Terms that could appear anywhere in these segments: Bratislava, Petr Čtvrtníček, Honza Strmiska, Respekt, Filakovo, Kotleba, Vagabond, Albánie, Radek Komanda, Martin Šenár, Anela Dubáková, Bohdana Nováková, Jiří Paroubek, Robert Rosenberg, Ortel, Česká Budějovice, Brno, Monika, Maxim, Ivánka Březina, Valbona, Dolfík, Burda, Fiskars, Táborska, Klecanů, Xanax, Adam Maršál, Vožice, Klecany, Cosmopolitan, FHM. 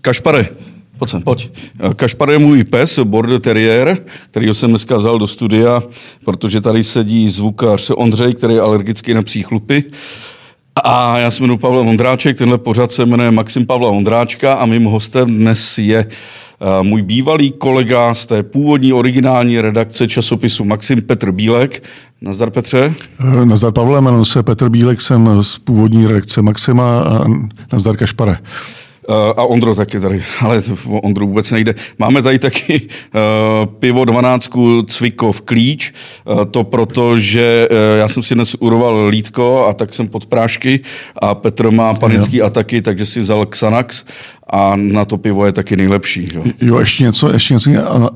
Kašpare, pojď sem, pojď. Kašpar je můj pes, Border Terrier, kterýho jsem dneska vzal do studia, protože tady sedí zvukař Ondřej, který je alergický na psí chlupy. A já se jmenuji Pavel Vondráček, tenhle pořad se jmenuje Maxim Pavla Vondráčka a mým hostem dnes je můj bývalý kolega z té původní originální redakce časopisu Maxim, Petr Bílek. Nazdar, Petře. Nazdar, Pavle, jmenuji se Petr Bílek, jsem z původní redakce Maxima a nazdar, Kašpare. A Ondro taky tady, ale o Ondru vůbec nejde. Máme tady taky pivo 12 Cvikov Klíč, to proto, že já jsem si dnes urval lítko a tak jsem pod prášky a Petr má panický ataky, takže si vzal Xanax a na to pivo je taky nejlepší. Jo, ještě něco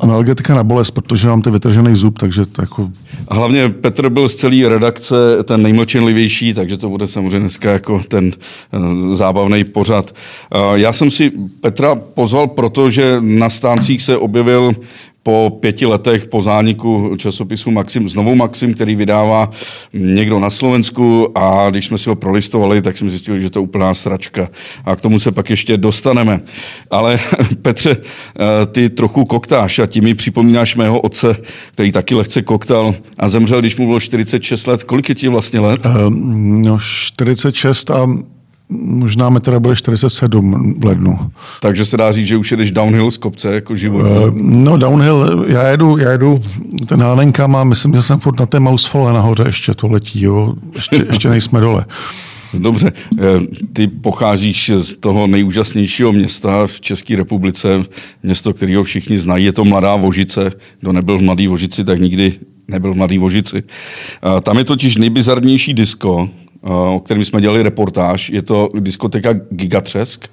analgetika na bolest, protože mám ten vytržený zub, takže to jako... A hlavně Petr byl z celé redakce ten nejmlčenlivější, takže to bude samozřejmě dneska jako ten zábavný pořad. Já jsem si Petra pozval, protože na stáncích se objevil po 5 letech po zániku časopisu Maxim, znovu Maxim, který vydává někdo na Slovensku, a když jsme si ho prolistovali, tak jsme zjistili, že to je úplná sračka. A k tomu se pak ještě dostaneme. Ale Petře, ty trochu koktáš a tím mi připomínáš mého otce, který taky lehce koktal a zemřel, když mu bylo 46 let. Kolik je ti vlastně let? 46 a... Možná mi teda bude 47 v lednu. Takže se dá říct, že už jedeš downhill z kopce, jako život? No downhill, já jedu ten hálenka má, myslím, že jsem furt na té Mausfole nahoře, ještě to letí, jo. Ještě nejsme dole. Dobře, ty pocházíš z toho nejúžasnějšího města v České republice, město, kterého všichni znají, je to Mladá Vožice. Kdo nebyl v Mladé Vožici, tak nikdy nebyl v Mladé Vožici. Tam je totiž nejbizarnější disco, o kterém jsme dělali reportáž. Je to diskotéka Gigatřesk?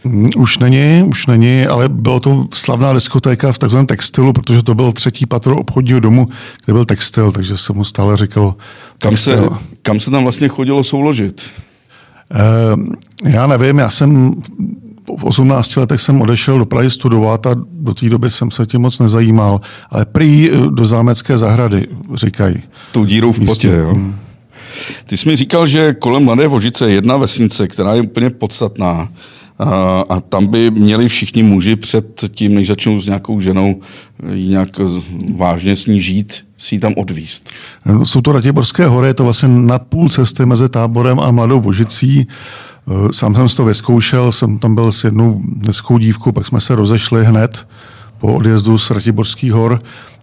Už není, ale bylo to slavná diskotéka v takzvaném textilu, protože to byl 3. patro obchodního domu, kde byl textil, takže se mu stále říkalo textil. Kam se tam vlastně chodilo souložit? Já nevím, já jsem v 18 letech jsem odešel do Prahy studovat a do té doby jsem se tím moc nezajímal, ale prý do zámecké zahrady, říkají. Tou dírou v potě, jo? Ty jsi mi říkal, že kolem Mladé Vožice je jedna vesnice, která je úplně podstatná, a tam by měli všichni muži před tím, než začnou s nějakou ženou nějak vážně s ní žít, si ji tam odvízt. No, jsou to Ratiborské hory, je to vlastně na půl cesty mezi Táborem a Mladou Vožicí. Sám jsem si to vyzkoušel, jsem tam byl s jednou hezkou dívkou, pak jsme se rozešli hned po odjezdu z Ratiborských hor.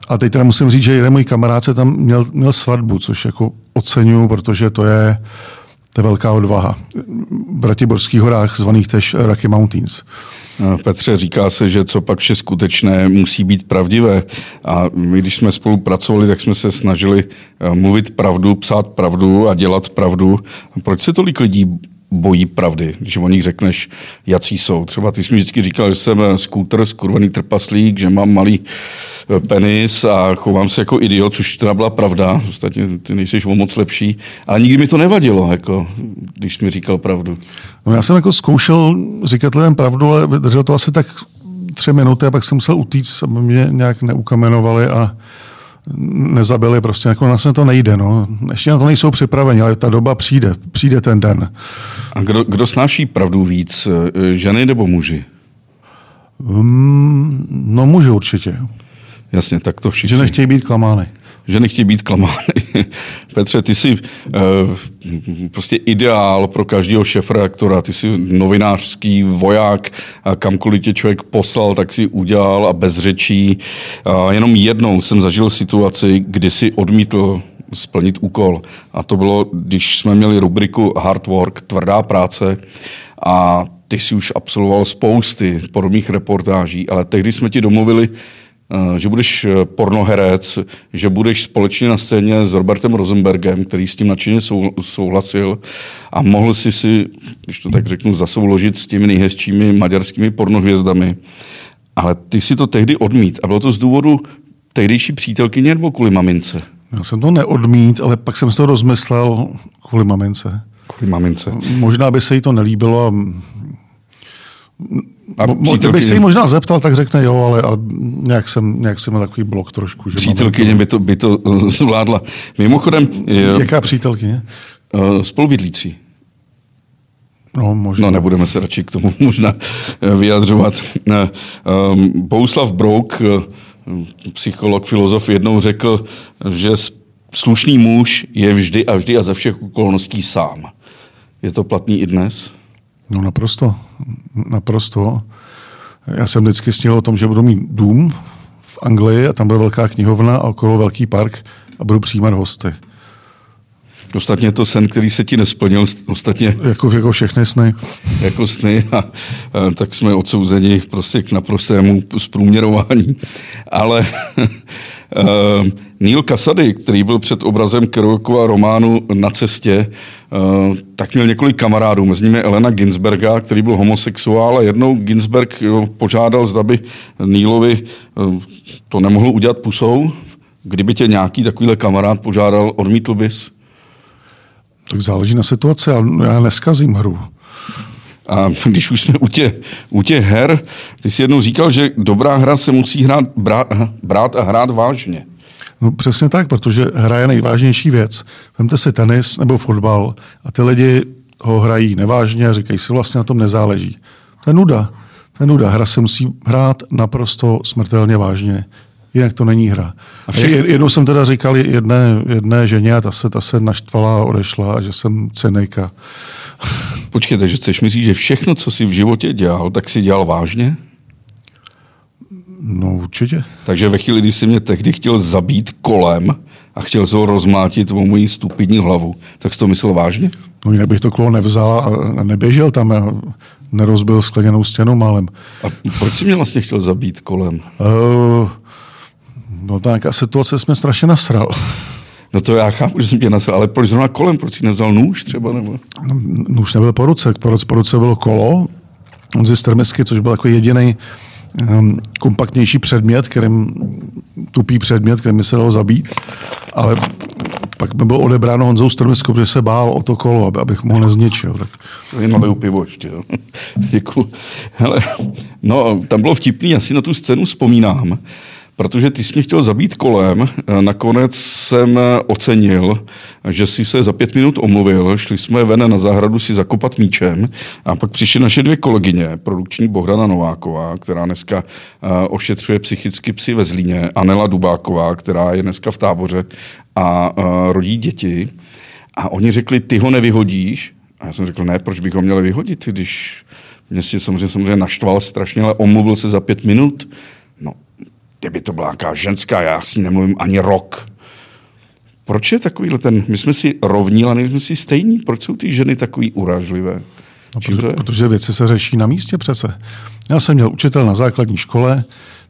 A teď teda musím říct, že jeden můj kamarád se tam měl svatbu, což jako oceňuju, protože to je velká odvaha. V Ratiborských horách, zvaných tež Rocky Mountains. Petře, říká se, že co pak je skutečné, musí být pravdivé. A my, když jsme spolupracovali, tak jsme se snažili mluvit pravdu, psát pravdu a dělat pravdu. Proč se tolik lidí bojí pravdy, když o nich řekneš, jací jsou? Třeba ty jsi mi vždycky říkal, že jsem skútr, skurvený trpaslík, že mám malý penis a chovám se jako idiot, což teda byla pravda, ostatně ty nejsiš o moc lepší, ale nikdy mi to nevadilo, jako, když jsi mi říkal pravdu. No, já jsem jako zkoušel říkat lidem pravdu, ale vydržel to asi tak 3 minuty a pak jsem musel utíct, aby mě nějak neukamenovali a nezabili, prostě jako vlastně to nejde, no. Ještě na to nejsou připraveni, ale ta doba přijde ten den. A kdo snáší pravdu víc, ženy nebo muži? No muži určitě. Jasně, tak to všichni. Ženy chtějí být klamány. Petře, ty jsi prostě ideál pro každého šéfredaktora. Ty jsi novinářský voják a kamkoliv tě člověk poslal, tak si udělal a bez řečí. Jenom jednou jsem zažil situaci, kdy si odmítl splnit úkol. A to bylo, když jsme měli rubriku Hard Work, tvrdá práce, a ty jsi už absolvoval spousty podobných reportáží, ale tehdy jsme ti domluvili, že budeš pornoherec, že budeš společně na scéně s Robertem Rosenbergem, který s tím nadšeně souhlasil, a mohl si, když to tak řeknu, zasouložit s těmi nejhezčími maďarskými pornohvězdami. Ale ty si to tehdy odmít. A bylo to z důvodu tehdejší přítelkyně nebo kvůli mamince? Já jsem to neodmít, ale pak jsem se to rozmyslel kvůli mamince. Možná by se jí to nelíbilo a... Kdybych se jí možná zeptal, tak řekne jo, ale nějak jsem měl takový blok trošku. Že přítelkyně by to zvládla. Mimochodem... Jaká přítelkyně? Spolubydlící. No, možná. No, nebudeme se radši k tomu možná vyjadřovat. Bohuslav Brouk, psycholog, filozof, jednou řekl, že slušný muž je vždy a za všech okolností sám. Je to platný i dnes? No naprosto. Naprosto. Já jsem vždycky snil o tom, že budu mít dům v Anglii a tam bude velká knihovna a okolo velký park a budu přijímat hosty. Ostatně je to sen, který se ti nesplnil. Ostatně, jako všechny sny. Jako sny a tak jsme odsouzeni prostě k naprostému zprůměrování. Ale Neil Kasady, který byl před obrazem Kerouakova románu Na cestě, tak měl několik kamarádů, mezi nimi Elena Ginsberga, který byl homosexuál, a jednou Ginsberg požádal, zda by Neilovi to nemohl udělat pusou. Kdyby tě nějaký takovýhle kamarád požádal, odmítl bys? Tak záleží na situaci, já neskazím hru. A když už jsme u těch her, ty jsi jednou říkal, že dobrá hra se musí brát a hrát vážně. No přesně tak, protože hra je nejvážnější věc. Vemte si tenis nebo fotbal a ty lidi ho hrají nevážně a říkají si, vlastně na tom nezáleží. To je nuda. Hra se musí hrát naprosto smrtelně vážně. Jinak to není hra. A jednou jsem teda říkal jedné ženě a ta se naštvala a odešla, a že jsem cynika. Počkej, takže chceš myslíš, že všechno, co jsi v životě dělal, tak jsi dělal vážně? No určitě. Takže ve chvíli, kdy jsi mě tehdy chtěl zabít kolem a chtěl se ho rozmátit o moji stupidní hlavu, tak jsi to myslel vážně? No jinak bych to kolo nevzal a neběžel tam a nerozbil skleněnou stěnu málem. A proč jsi mě vlastně chtěl zabít kolem? No tak a situace jsme strašně nasral. No to já chápu, že jsem tě nasral, ale proč zrovna kolem? Proč jsi nevzal nůž třeba? Nebo? No, nůž nebyl po ruce. Po ruce bylo kolo. Honzy Strmisky, což byl jako jediný kompaktnější předmět, tupý předmět, kterým se dalo zabít. Ale pak mi bylo odebráno Honzou Strmiskou, protože se bál o to kolo, abych mu ho nezničil. Tak. Malé pivo ještě, jo. Děkuju. Hele, no, tam bylo vtipný, já si na tu scénu vzpomínám. Protože ty jsi mě chtěl zabít kolem, nakonec jsem ocenil, že jsi se za 5 minut omluvil, šli jsme ven na zahradu si zakopat míčem a pak přišly naše dvě kolegyně, produkční Bohdana Nováková, která dneska ošetřuje psychicky psy ve Zlíně, Anela Dubáková, která je dneska v Táboře a rodí děti, a oni řekli, ty ho nevyhodíš, a já jsem řekl, ne, proč bych ho měl vyhodit, když mě si samozřejmě naštval strašně, ale omluvil se za 5 minut, no. Kdyby to byla nějaká ženská, já s ní nemluvím ani rok. Proč je takovýhle ten... My jsme si rovní, ale nejsme si stejní. Proč jsou ty ženy takový urážlivé? No, protože věci se řeší na místě přece. Já jsem měl učitel na základní škole,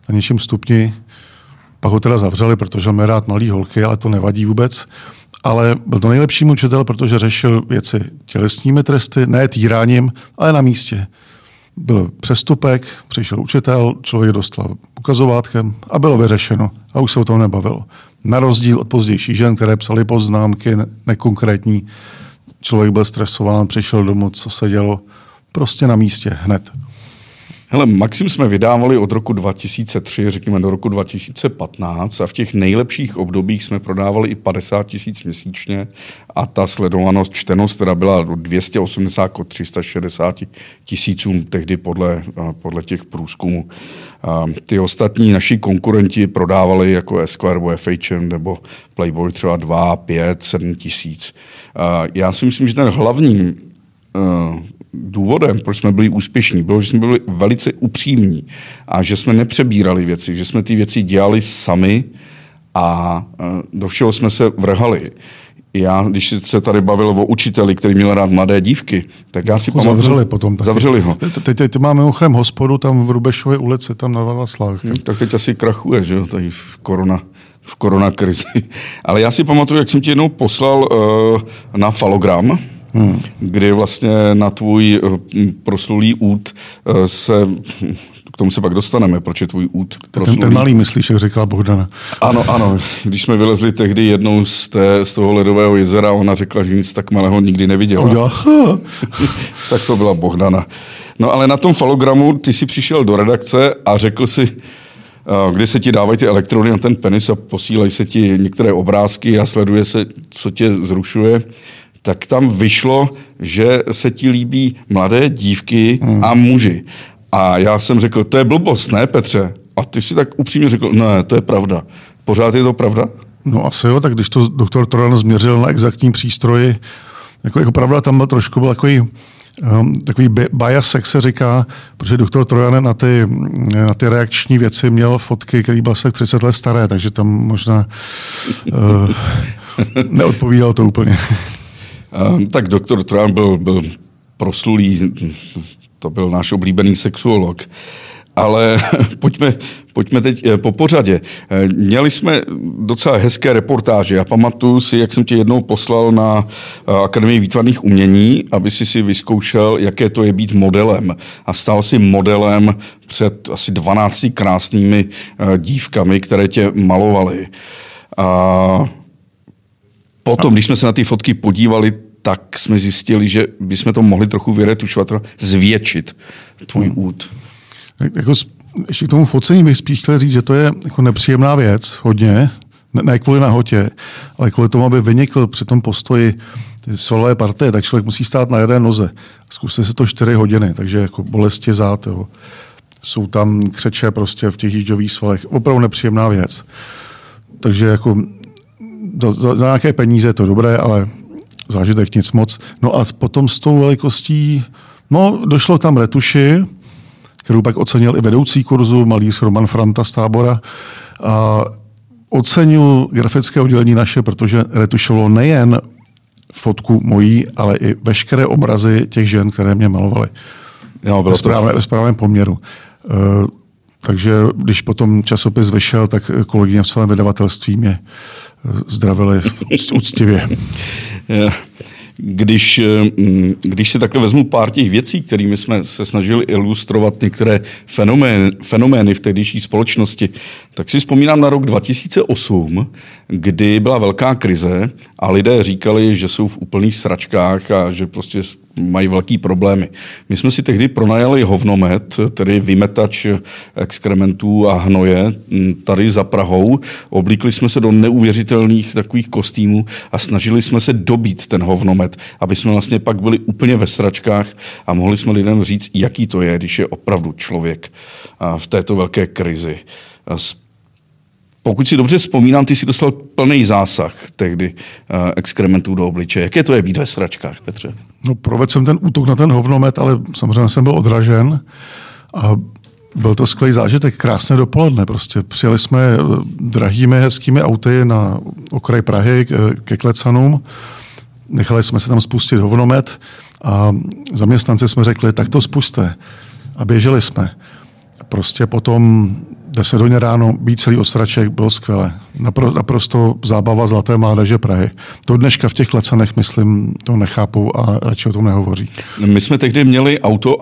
na něčem stupni, pak ho teda zavřeli, protože měl rád malý holky, ale to nevadí vůbec. Ale byl to nejlepší učitel, protože řešil věci tělesními tresty, ne týráním, ale na místě. Byl přestupek, přišel učitel, člověk dostal ukazovátkem a bylo vyřešeno. A už se o tom nebavilo. Na rozdíl od pozdějších žen, které psali poznámky nekonkrétní, člověk byl stresován, přišel domů, co se dělo, prostě na místě, hned. Hele, Maxim jsme vydávali od roku 2003, řekněme do roku 2015, a v těch nejlepších obdobích jsme prodávali i 50 000 měsíčně a ta sledovanost, čtenost teda byla do 280 k 360 000 tehdy podle těch průzkumů. Ty ostatní naši konkurenti prodávali jako Esquire nebo FHM nebo Playboy třeba 2, 5, 7 000. Já si myslím, že ten hlavní důvodem, proč jsme byli úspěšní, bylo, že jsme byli velice upřímní a že jsme nepřebírali věci, že jsme ty věci dělali sami a do všeho jsme se vrhali. Já, když se tady bavil o učiteli, který měl rád mladé dívky, tak já si pamatuju... Zavřeli potom. Zavřeli ho. Teď máme mimochodem hospodu tam v Rubešově ulici, tam na Václavách. Tak teď asi krachuje, že jo, tady v koronakrizi. Ale já si pamatuju, jak jsem ti jednou poslal na falogram, kdy vlastně na tvůj proslulý út se, k tomu se pak dostaneme, proč je tvůj út proslulý. Ten malý myslíš, jak říkala Bohdana. Ano, když jsme vylezli tehdy jednou z toho ledového jezera, ona řekla, že nic tak malého nikdy neviděla. Tak to byla Bohdana. No ale na tom falogramu ty si přišel do redakce a řekl si, kdy se ti dávají ty elektrony na ten penis a posílají se ti některé obrázky a sleduje se, co tě zrušuje. tak tam vyšlo, že se ti líbí mladé dívky a muži. A já jsem řekl, to je blbost, ne, Petře? A ty si tak upřímně řekl, ne, to je pravda. Pořád je to pravda? No asi jo, tak když to doktor Toran změřil na exaktním přístroji, jako pravda tam trošku byl takový bias, jak se říká, protože doktor Trojan na ty reakční věci měl fotky, které byly asi 30 let staré, takže tam možná neodpovídal to úplně. Tak doktor Trojan byl proslulý, to byl náš oblíbený sexuolog. Ale pojďme teď po pořadě. Měli jsme docela hezké reportáže. Já pamatuju si, jak jsem tě jednou poslal na Akademii výtvarných umění, aby si vyzkoušel, jaké to je být modelem. A stal si modelem před asi 12 krásnými dívkami, které tě malovaly. A potom, když jsme se na ty fotky podívali, tak jsme zjistili, že bychom to mohli trochu vyretušovat, zvětšit tvůj út. Jako, ještě k tomu focení bych spíš chtěl říct, že to je jako nepříjemná věc, hodně, ne kvůli nahotě, ale kvůli tomu, aby vynikl při tom postoji svalové partie, tak člověk musí stát na jedné noze. Zkuste si to 4 hodiny, takže jako bolesti zad, jo. Jsou tam křeče prostě v těch jížďových svalech. Opravdu nepříjemná věc. Takže jako za nějaké peníze je to dobré, ale zážitek nic moc. No a potom s tou velikostí, no došlo tam retuši, kterou pak ocenil i vedoucí kurzu, malíř Roman Franta z Tábora. A ocenil grafické oddělení naše, protože retušovalo nejen fotku mojí, ale i veškeré obrazy těch žen, které mě malovaly. Ve správném poměru. Takže když potom časopis vyšel, tak kolegyně v celém vydavatelství mě zdravili úctivě. Když si takhle vezmu pár těch věcí, kterými jsme se snažili ilustrovat některé fenomény v tehdejší společnosti, tak si vzpomínám na rok 2008, kdy byla velká krize a lidé říkali, že jsou v úplných sračkách a že prostě mají velký problémy. My jsme si tehdy pronajali hovnomet, tedy vymetač exkrementů a hnoje tady za Prahou. Oblíkli jsme se do neuvěřitelných takových kostýmů a snažili jsme se dobít ten hovnomet, aby jsme vlastně pak byli úplně ve sračkách a mohli jsme lidem říct, jaký to je, když je opravdu člověk v této velké krizi. Pokud si dobře vzpomínám, ty si dostal plný zásah tehdy exkrementů do obličeje. Jaké to je být ve sračkách, Petře? No, provedl jsem ten útok na ten hovnomet, ale samozřejmě jsem byl odražen a byl to skvělý zážitek, krásné dopoledne prostě. Přijeli jsme drahými, hezkými auty na okraj Prahy ke Klecanům, nechali jsme se tam spustit hovnomet a zaměstnanci jsme řekli, tak to spuste. A běželi jsme. Prostě potom 10 hodin ráno být celý ostraček bylo skvělé. Naprosto zábava zlaté mládeže Prahy. To dneška v těch Klecanech, myslím, to nechápou a radši o tom nehovoří. My jsme tehdy měli auto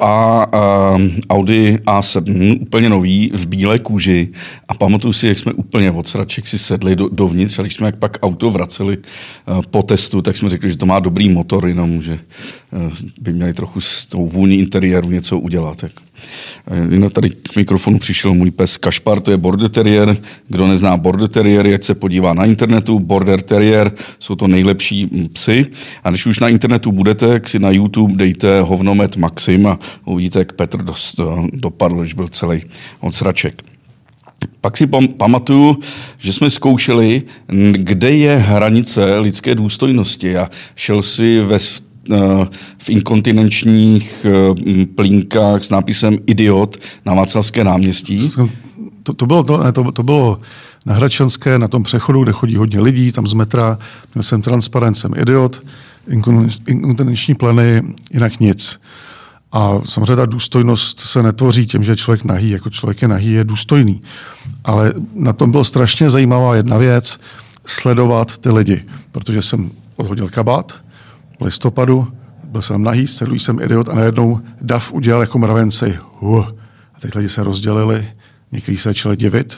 Audi A7, úplně nový, v bílé kůži a pamatuju si, jak jsme úplně od sraček si sedli dovnitř a když jsme jak pak auto vraceli po testu, tak jsme řekli, že to má dobrý motor, jenom že by měli trochu s tou vůní interiéru něco udělat. Jinak tady k mikrofonu přišel můj pes Kašpar, to je Border Terrier. Kdo nezná Border Terrier, jak se podívá na internetu, Border Terrier, jsou to nejlepší psy. A když už na internetu budete, tak si na YouTube dejte hovnomet Maxim a uvidíte, jak Petr dopadl, když byl celý odsraček. Pak si pamatuju, že jsme zkoušeli, kde je hranice lidské důstojnosti a šel si v inkontinenčních plínkách s nápisem Idiot na Václavské náměstí. To bylo na Hradčanské, na tom přechodu, kde chodí hodně lidí, tam z metra, měl jsem transparent, jsem idiot, inkontinenční pleny, jinak nic. A samozřejmě ta důstojnost se netvoří tím, že člověk nahý, jako člověk je nahý, je důstojný. Ale na tom bylo strašně zajímavá jedna věc, sledovat ty lidi, protože jsem odhodil kabát, v listopadu, byl jsem nahý, sedlý jsem idiot a najednou dav udělal jako mravenci. A teď lidi se rozdělili, někteří se začali divit,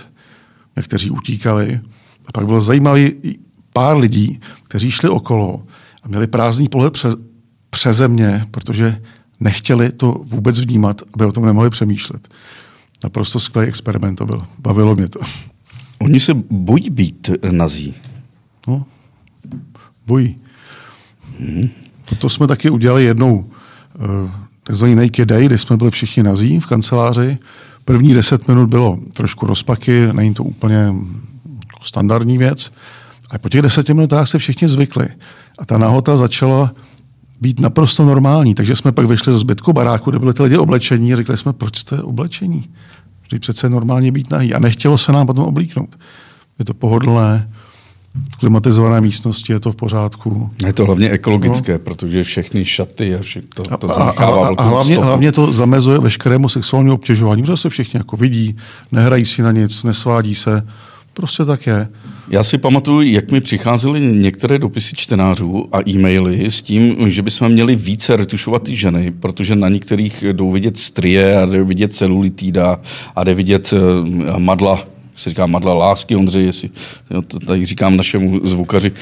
někteří utíkali. A pak bylo zajímavý pár lidí, kteří šli okolo a měli prázdný pohled přeze mě, protože nechtěli to vůbec vnímat, aby o tom nemohli přemýšlet. Naprosto skvělý experiment to byl. Bavilo mě to. Oni se bojí být nazí. No, bojí. To jsme taky udělali jednou takzvaný Naked Day, kde jsme byli všichni nazí v kanceláři. První 10 minut bylo trošku rozpaky, není to úplně standardní věc. A po těch 10 minutách se všichni zvykli. A ta nahota začala být naprosto normální. Takže jsme pak vyšli do zbytku baráku, kde byli ty lidi oblečení a řekli jsme, proč jste oblečení? Vždyť přece normálně být nahý. A nechtělo se nám potom oblíknout. Je to pohodlné, v klimatizované místnosti je to v pořádku. Je to hlavně ekologické, protože všechny šaty a všechno to zanechává velkou stopu. A hlavně to zamezuje veškerému sexuálnímu obtěžování, protože se všichni jako vidí, nehrají si na nic, nesvádí se. Prostě tak je. Já si pamatuju, jak mi přicházely některé dopisy čtenářů a e-maily s tím, že bychom měli více retušovat ty ženy, protože na některých jdou vidět strie a jde vidět celulitída a jde vidět madla, se říká madla lásky, Ondřej, jestli, já to tady říkám našemu zvukaři.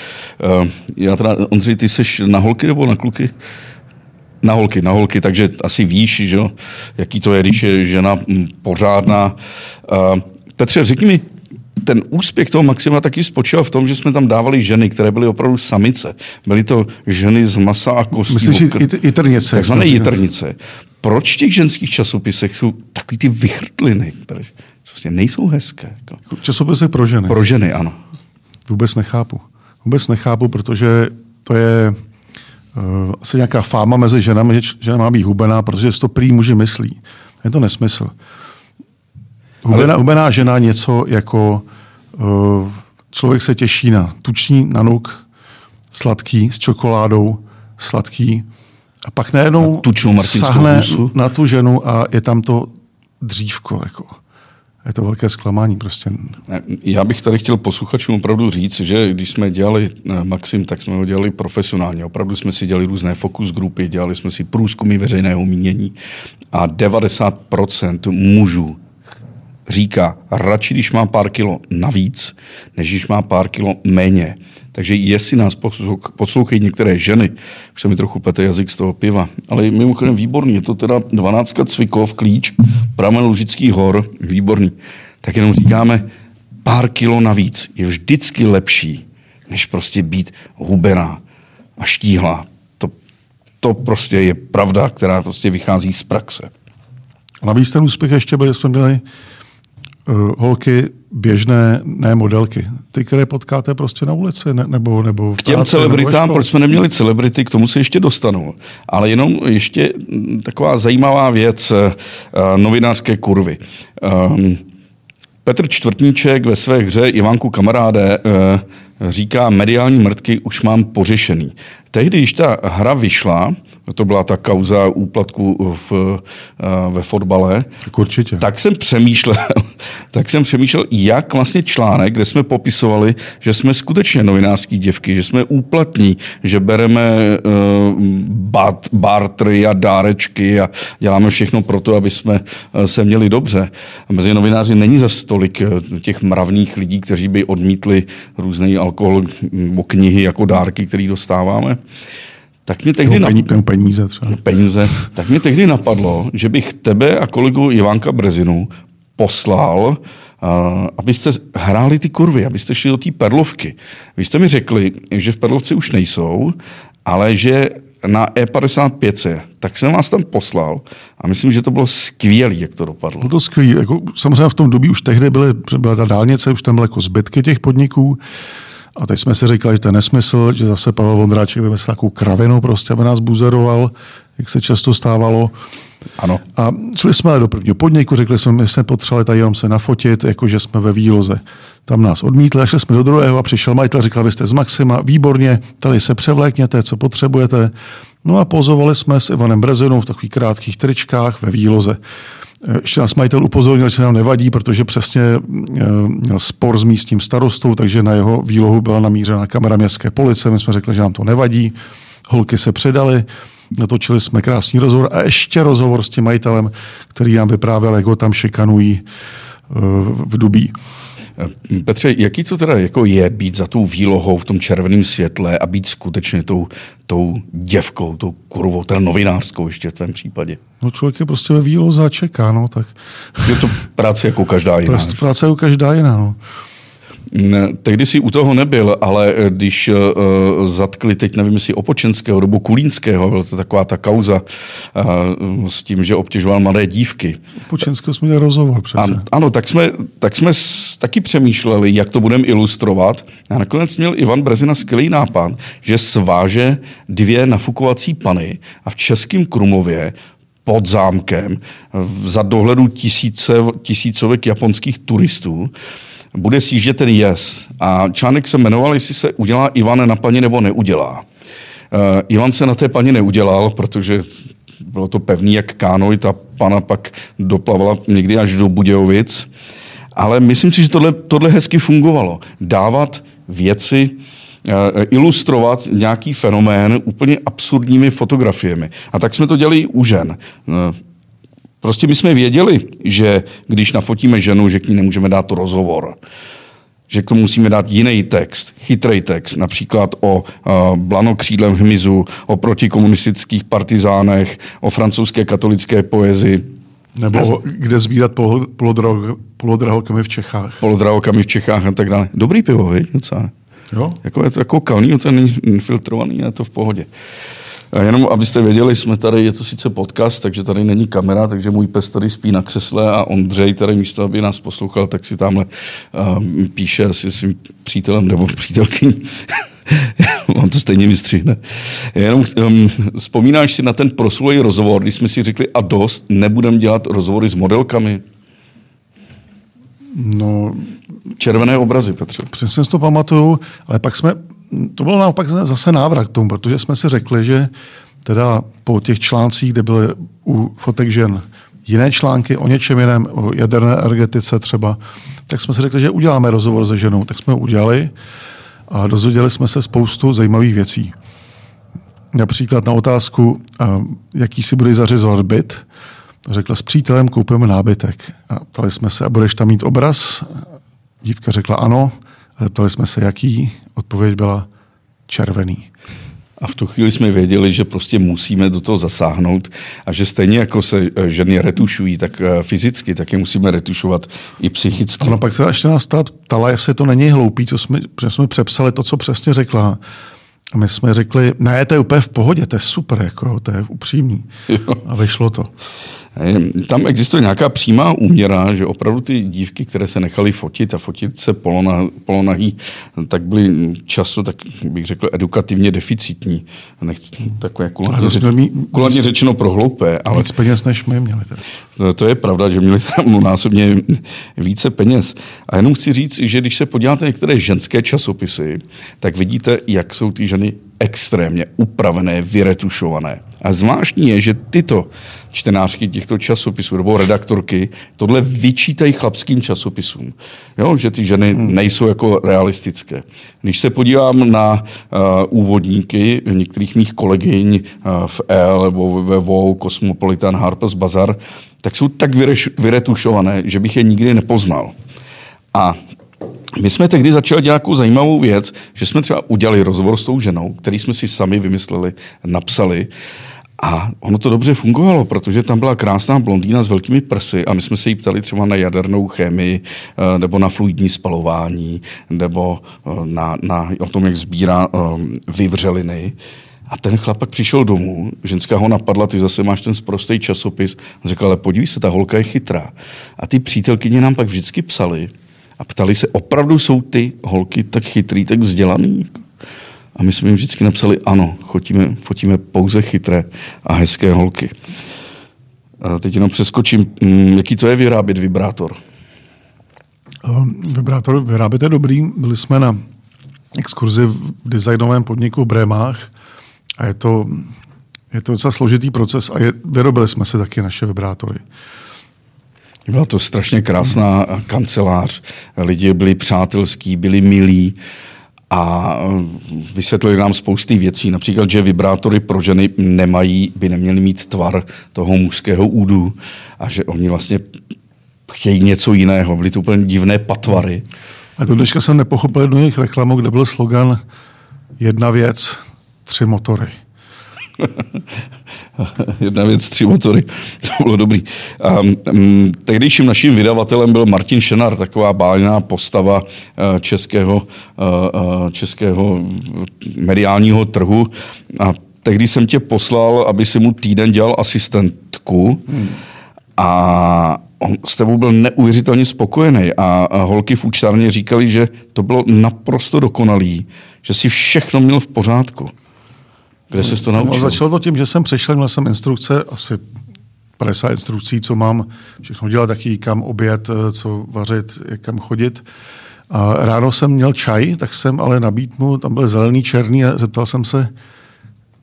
Já teda, Ondřej, ty seš na holky nebo na kluky? Na holky, takže asi víš, že, jaký to je, když je žena pořádná. Petře, řekni mi, ten úspěch toho Maxima taky spočíval v tom, že jsme tam dávali ženy, které byly opravdu samice. Byly to ženy z masa a kostí. Myslíš jitrnice. Takzvané jitrnice. Proč v těch ženských časopisech jsou takový ty vychrtliny, které prostě nejsou hezké? Časopisy pro ženy. Pro ženy, ano. Vůbec nechápu, protože to je asi nějaká fáma mezi ženami, že žena má být hubená, protože si to prý muži myslí. Je to nesmysl. Hubená žena něco jako člověk se těší na tučný, na nuk, sladký, s čokoládou, sladký. A pak najednou sahne na tu ženu a je tam to dřívko. Jako. Je to velké zklamání prostě. Já bych tady chtěl posluchačům opravdu říct, že když jsme dělali Maxim, tak jsme ho dělali profesionálně. Opravdu jsme si dělali různé fokus grupy, dělali jsme si průzkumy veřejného mínění a 90% mužů říká, radši, když má pár kilo navíc, než když má pár kilo méně. Takže jestli nás poslouchají některé ženy, už se mi trochu pete jazyk z toho piva, ale mimochodem výborný, je to teda 12 Cvikov, Klíč, pramen Lužických hor, výborný. Tak jenom říkáme, pár kilo navíc je vždycky lepší, než prostě být hubená a štíhlá. To prostě je pravda, která prostě vychází z praxe. A navíc ten úspěch ještě byl, jsme měli holky běžné, ne modelky. Ty, které potkáte prostě na ulici, nebo v práci, k těm celebritám, proč jsme neměli celebrity, k tomu se ještě dostanu. Ale jenom ještě taková zajímavá věc novinářské kurvy. Petr Čtvrtníček ve své hře Ivánku kamaráde říká, mediální mrtky už mám pořešený. Tehdy, když ta hra vyšla, to byla ta kauza úplatku ve fotbale, tak jsem přemýšlel, jak vlastně článek, kde jsme popisovali, že jsme skutečně novinářský děvky, že jsme úplatní, že bereme bartry a dárečky a děláme všechno pro to, aby jsme se měli dobře. A mezi novináři není zas tolik těch mravných lidí, kteří by odmítli různý alkohol nebo knihy jako dárky, které dostáváme. Tak mě tehdy napadlo, že bych tebe a kolegu Ivánka Březinu poslal, abyste hráli ty kurvy, abyste šli do té Perlovky. Vy jste mi řekli, že v Perlovce už nejsou, ale že na E55, tak jsem vás tam poslal a myslím, že to bylo skvělý, jak to dopadlo. Bylo to skvělý. Jako, samozřejmě v tom době už tehdy byla ta dálnice, už tam byly jako zbytky těch podniků. A teď jsme si říkali, že to je nesmysl, že zase Pavel Vondráček vymyslel takovou kravinu prostě, aby nás buzeroval, jak se často stávalo. Ano. A šli jsme do prvního podniku, řekli jsme, my jsme potřebovali tady jenom se nafotit, jakože jsme ve výloze. Tam nás odmítli, šli jsme do druhého a přišel majitel, říkal, vy jste z Maxima, výborně, tady se převlékněte, co potřebujete. No a pozovali jsme s Ivanem Březinou v takových krátkých tričkách ve výloze. Ještě nás majitel upozornil, že se nám nevadí, protože přesně měl spor s místním starostou, takže na jeho výlohu byla namířena kamera městské policie. My jsme řekli, že nám to nevadí. Holky se předaly, natočili jsme krásný rozhovor a ještě rozhovor s tím majitelem, který nám vyprávěl, jak ho tam šikanují v Dubí. Petře, jaký to teda jako je být za tou výlohou v tom červeném světle a být skutečně tou děvkou, tou kurvou, teda novinářskou ještě v tom případě? No člověk je prostě ve výloze a čeká, no tak. Je to práce jako každá jiná. Práce jako každá jiná, no. Tehdy si u toho nebyl, ale když zatkli, teď nevím, jestli Opočenského nebo Kulínského, byla to taková ta kauza s tím, že obtěžoval mladé dívky. Opočenského jsme měli rozhovor přece. Ano, tak jsme taky přemýšleli, jak to budeme ilustrovat. A nakonec měl Ivan Březina skvělý nápad, že sváže dvě nafukovací pany a v Českém Krumlově pod zámkem za dohledu tisícovek japonských turistů bude sjíždět ten jez. A článek se jmenoval, jestli se udělá Ivane na paní nebo neudělá. Ivan se na té paní neudělal, protože bylo to pevný jak kánoj, ta pana pak doplavala někdy až do Budějovic. Ale myslím si, že tohle hezky fungovalo. Dávat věci, ilustrovat nějaký fenomén úplně absurdními fotografiemi. A tak jsme to dělali u žen. Prostě my jsme věděli, že když nafotíme ženu, že k ní nemůžeme dát rozhovor. Že k tomu musíme dát jiný text, chytrej text, například o blanokřídlem hmyzu, o protikomunistických partizánech, o francouzské katolické poezii. Nebo kde sbírat polodrahokamy v Čechách. Polodrahokamy v Čechách a tak dále. Dobrý pivo, viď? Jo? Jako kalný, to není filtrovaný, je to v pohodě. A jenom abyste věděli, jsme tady, je to sice podcast, takže tady není kamera, takže můj pes tady spí na křesle a Ondřej tady místo, aby nás poslouchal, tak si tamhle píše asi svým přítelem nebo přítelkyní. On to stejně vystřihne. Jenom vzpomínáš si na ten proslulý rozhovor, když jsme si řekli a dost, nebudem dělat rozhovory s modelkami? No... Červené obrazy, Petře. Přesně si to pamatuju, ale pak jsme, to bylo naopak zase návrat k tomu, protože jsme si řekli, že teda po těch článcích, kde byly u fotek žen jiné články o něčem jiném, o jaderné energetice třeba, tak jsme si řekli, že uděláme rozhovor se ženou. Tak jsme ho udělali a dozvěděli jsme se spoustu zajímavých věcí. Například na otázku, jaký si budeš zařizovat byt, řekla s přítelem, koupíme nábytek. A ptali jsme se, a budeš tam mít obraz? Dívka řekla ano, a zeptali jsme se, jaký. Odpověď byla červený. A v tu chvíli jsme věděli, že prostě musíme do toho zasáhnout a že stejně jako se ženy retušují tak fyzicky, tak je musíme retušovat i psychicky. Ano, pak se ještě nás ptala, jestli to není hloupý, protože jsme přepsali to, co přesně řekla. A my jsme řekli, ne, to je úplně v pohodě, to je super, jako, to je upřímný. Jo. A vyšlo to. Tam existuje nějaká přímá úměra, že opravdu ty dívky, které se nechaly fotit a fotit se polonahý, tak byly často, tak bych řekl, edukativně deficitní. Takové kulantně řečeno prohloupé. Ale víc peněz, než my měli. To je pravda, že měli tam násobně více peněz. A jenom chci říct, že když se podíváte některé ženské časopisy, tak vidíte, jak jsou ty ženy extrémně upravené, vyretušované. A zvláštní je, že tyto čtenářky těchto časopisů nebo redaktorky tohle vyčítají chlapským časopisům. Jo, že ty ženy nejsou jako realistické. Když se podívám na úvodníky některých mých kolegyň v Elle nebo ve Vogue, Cosmopolitan, Harper's Bazaar, tak jsou tak vyretušované, že bych je nikdy nepoznal. A my jsme tehdy začali dělat nějakou zajímavou věc, že jsme třeba udělali rozhovor s tou ženou, který jsme si sami vymysleli, napsali. A ono to dobře fungovalo, protože tam byla krásná blondýna s velkými prsy a my jsme se jí ptali třeba na jadernou chemii, nebo na fluidní spalování, nebo o tom, jak sbírá vyvřeliny. A ten chlap pak přišel domů, ženská ho napadla, ty zase máš ten sprostý časopis. On řekl, ale podívej se, ta holka je chytrá. A ty přítelkyně nám pak vždycky psali, a ptali se, opravdu jsou ty holky tak chytrý, tak vzdělaný? A my jsme jim vždycky napsali, ano, fotíme pouze chytré a hezké holky. A teď jenom přeskočím, jaký to je vyrábět vibrátor? Vibrátor vyrábět je dobrý. Byli jsme na exkurzi v designovém podniku v Brémách a je to docela složitý proces a vyrobili jsme si taky naše vibrátory. Byla to strašně krásná kancelář, lidi byli přátelský, byli milí a vysvětlili nám spousty věcí, například, že vibrátory pro ženy by neměly mít tvar toho mužského údu a že oni vlastně chtějí něco jiného, byly to úplně divné patvary. A do dneška jsem nepochopil jednu jejich reklamu, kde byl slogan jedna věc, tři motory. Jedna věc, 3 motory, to bylo dobrý. Tehdejším naším vydavatelem byl Martin Šenár, taková bájná postava českého mediálního trhu. A tehdy jsem tě poslal, aby si mu týden dělal asistentku a on s tebou byl neuvěřitelně spokojený a holky v účtárně říkali, že to bylo naprosto dokonalý, že si všechno měl v pořádku. Kde jsi to naučil? Začalo to tím, že jsem přešel, měl jsem instrukce, asi 50 instrukcí, co mám všechno dělat, taky kam oběd, co vařit, kam chodit. A ráno jsem měl čaj, tak jsem ale nabít mu, tam byl zelený, černý a zeptal jsem se,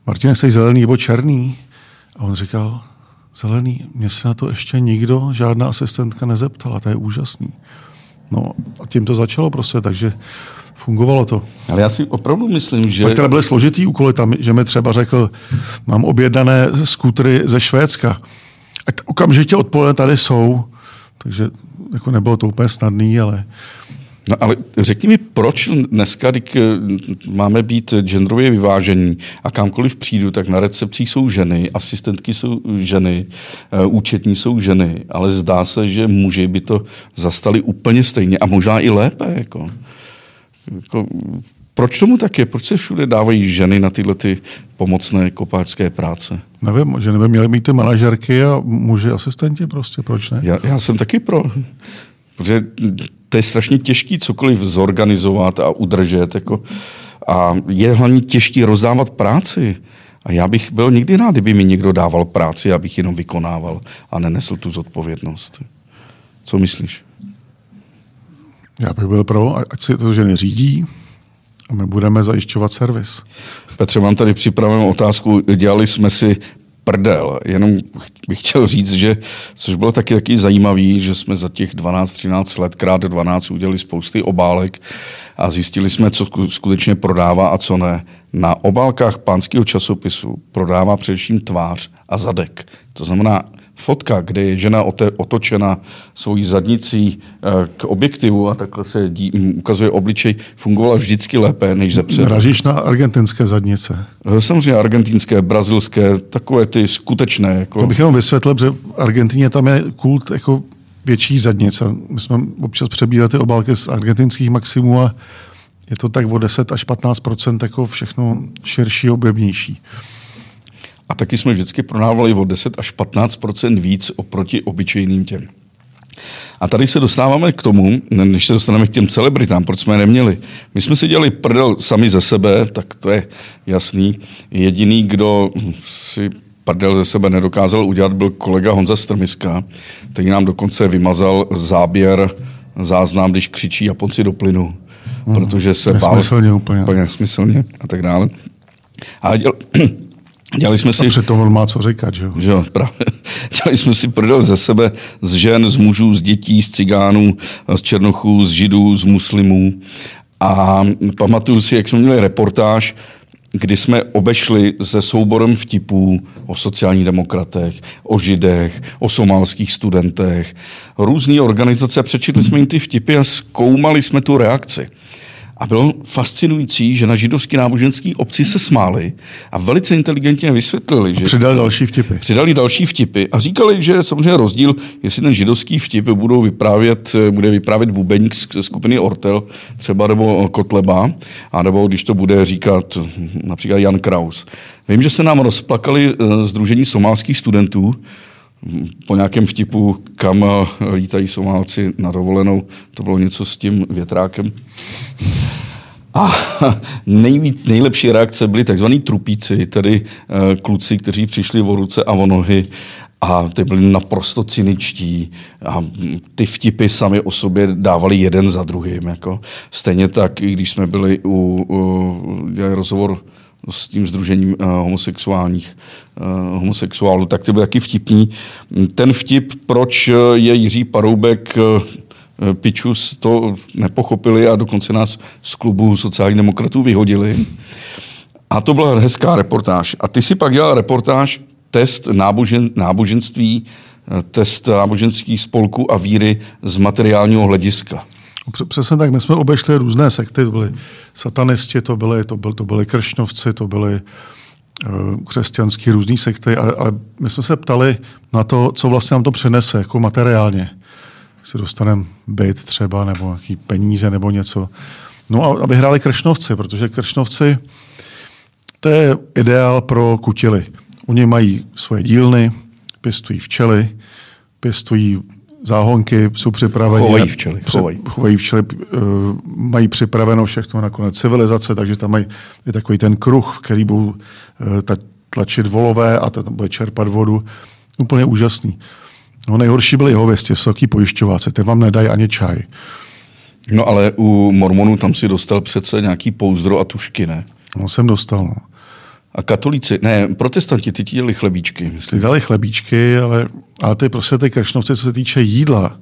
Martin, jsi zelený nebo černý? A on říkal, zelený, mě se na to ještě nikdo, žádná asistentka nezeptala, to je úžasný. No a tím to začalo prostě, takže fungovalo to. Ale já si opravdu myslím, že... Pak teda byly složitý úkoly tam, že mi třeba řekl, mám objednané skútry ze Švédska. A okamžitě odpoledne tady jsou. Takže jako nebylo to úplně snadný, ale... No ale řekni mi, proč dneska, když máme být genderově vyvážení a kamkoliv přijdu, tak na recepcích jsou ženy, asistentky jsou ženy, účetní jsou ženy, ale zdá se, že muži by to zastali úplně stejně a možná i lépe, jako proč tomu tak je? Proč se všude dávají ženy na tyhle ty pomocné kopáčské práce? Nevím, že by měly mít ty manažerky a muži asistenti prostě, proč ne? Já jsem taky pro, protože to je strašně těžký cokoliv zorganizovat a udržet. Jako, a je hlavně těžký rozdávat práci. A já bych byl nikdy rád, kdyby mi někdo dával práci, abych jenom vykonával a nenesl tu zodpovědnost. Co myslíš? Já bych byl pro, ať si to ženy řídí a my budeme zajišťovat servis. Petře, mám tady připravenou otázku. Dělali jsme si prdel. Jenom bych chtěl říct, že, což bylo taky zajímavý, že jsme za těch 12-13 let krát 12 udělali spousty obálek a zjistili jsme, co skutečně prodává a co ne. Na obálkách Pánského časopisu prodává především tvář a zadek. To znamená fotka, kde je žena otočena svojí zadnicí k objektivu a takhle se ukazuje obličej, fungovala vždycky lépe než zepředu. Ražíš na argentinské zadnice. Samozřejmě argentinské, brazilské, takové ty skutečné. Jako... To bych jenom vysvětlil, protože v Argentině tam je kult jako větší zadnice. My jsme občas přebírali ty obálky z argentinských maximů a je to tak o 10 až 15% jako všechno širší, objemnější. A taky jsme vždycky prodávali o 10 až 15% víc oproti obyčejným těm. A tady se dostáváme k tomu, než se dostaneme k těm celebritám, proč jsme je neměli. My jsme si dělali prdel sami ze sebe, tak to je jasný. Jediný, kdo si prdel ze sebe nedokázal udělat, byl kolega Honza Strmiska, který nám dokonce vymazal záznam, když křičí Japonci do plynu. Protože se nesmyslně bál, úplně nesmyslně a tak dále. A dělali jsme si... Před toho má co říkat, že jo? Jo, právě. Dělali jsme si prdel ze sebe, z žen, z mužů, z dětí, z cigánů, z černochů, z židů, z muslimů. A pamatuju si, jak jsme měli reportáž, kdy jsme obešli se souborem vtipů o sociálních demokratech, o židech, o somálských studentech, různé organizace. Přečetli jsme jim ty vtipy a zkoumali jsme tu reakci. A bylo fascinující, že na židovský náboženský obci se smáli a velice inteligentně vysvětlili, že... Přidali další vtipy a říkali, že samozřejmě rozdíl, jestli ten židovský vtip bude vyprávět bubeník ze skupiny Ortel, třeba nebo Kotleba, anebo když to bude říkat například Jan Kalous. Vím, že se nám rozplakali sdružení somálských studentů po nějakém vtipu, kam lítají Somálci na dovolenou. To bylo něco s tím větrákem. A nejlepší reakce byly takzvaný trupíci, tedy kluci, kteří přišli o ruce a o nohy. A ty byli naprosto cyničtí. A ty vtipy sami o sobě dávali jeden za druhým. Jako. Stejně tak, i když jsme byli dělali rozhovor s tím sdružením homosexuálů, tak to byl taky vtipný. Ten vtip, proč je Jiří Paroubek pičus, to nepochopili a dokonce nás z klubu sociálních demokratů vyhodili. A to byla hezká reportáž. A ty si pak dělal reportáž test náboženství, test náboženských spolků a víry z materiálního hlediska. Přesně tak, my jsme obešli různé sekty, to byly satanisti, to byly kršňovci, to byly křesťanský, různý sekty, ale my jsme se ptali na to, co vlastně nám to přenese, jako materiálně. Si dostaneme byt třeba, nebo nějaký peníze, nebo něco. No a aby hráli kršnovci, protože kršnovci, to je ideál pro kutily. Oni mají svoje dílny, pěstují včely, pěstují záhonky, jsou připraveni. Chovají včely, mají připraveno všechno, nakonec civilizace, takže tam mají takový ten kruh, který budou tlačit volové a tam bude čerpat vodu. Úplně úžasný. No, nejhorší byly hověsti, vysoký pojišťováci, ty vám nedají ani čaj. No ale u mormonů tam si dostal přece nějaký pouzdro a tušky, ne? No jsem dostal, no. A katolíci, ne, protestanti, ty ti dělali chlebíčky. Ty dali chlebíčky, ale ty prostě ty kršnovce, co se týče jídla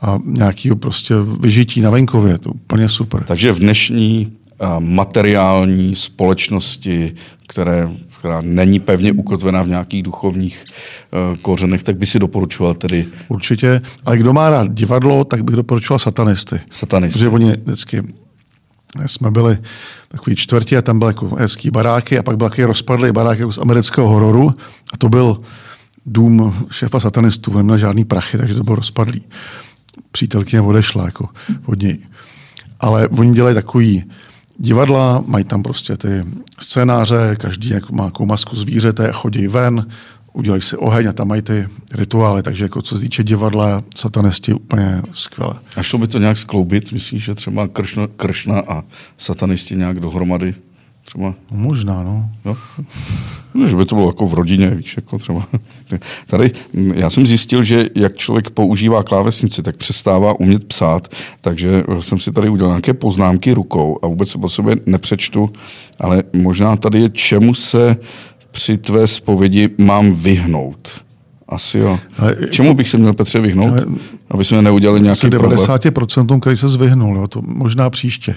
a nějakého prostě vyžití na venkově, to úplně super. Takže v dnešní materiální společnosti, která není pevně ukotvená v nějakých duchovních kořenech, tak by si doporučoval tedy... Určitě, ale kdo má rád divadlo, tak bych doporučoval satanisty. Protože oni vždycky... Jsme byli takový čtvrtí a tam byly jako hezký baráky a pak byl takový rozpadlý barák jako z amerického hororu a to byl dům šéfa satanistů, on neměl žádný prachy, takže to byl rozpadlý. Přítelkyně odešla jako od něj. Ale oni dělají takový divadla, mají tam prostě ty scénáře, každý má nějakou masku zvířete, chodí ven, udělají si oheň a tam mají ty rituály, takže jako co se týče divadla, satanisti úplně skvěle. A šlo by to nějak skloubit? Myslíš, že třeba kršna a satanisti nějak dohromady? Třeba? Možná, no. Jo? Že by to bylo jako v rodině, víš, jako třeba. Tady já jsem zjistil, že jak člověk používá klávesnici, tak přestává umět psát, takže jsem si tady udělal nějaké poznámky rukou a vůbec se po sobě nepřečtu, ale možná tady je čemu se při tvé zpovědi mám vyhnout. Asi jo. Čemu bych se měl, Petře, vyhnout? Aby jsme neudělali nějaký problém. 90%, který se zvyhnul, jo, to možná příště.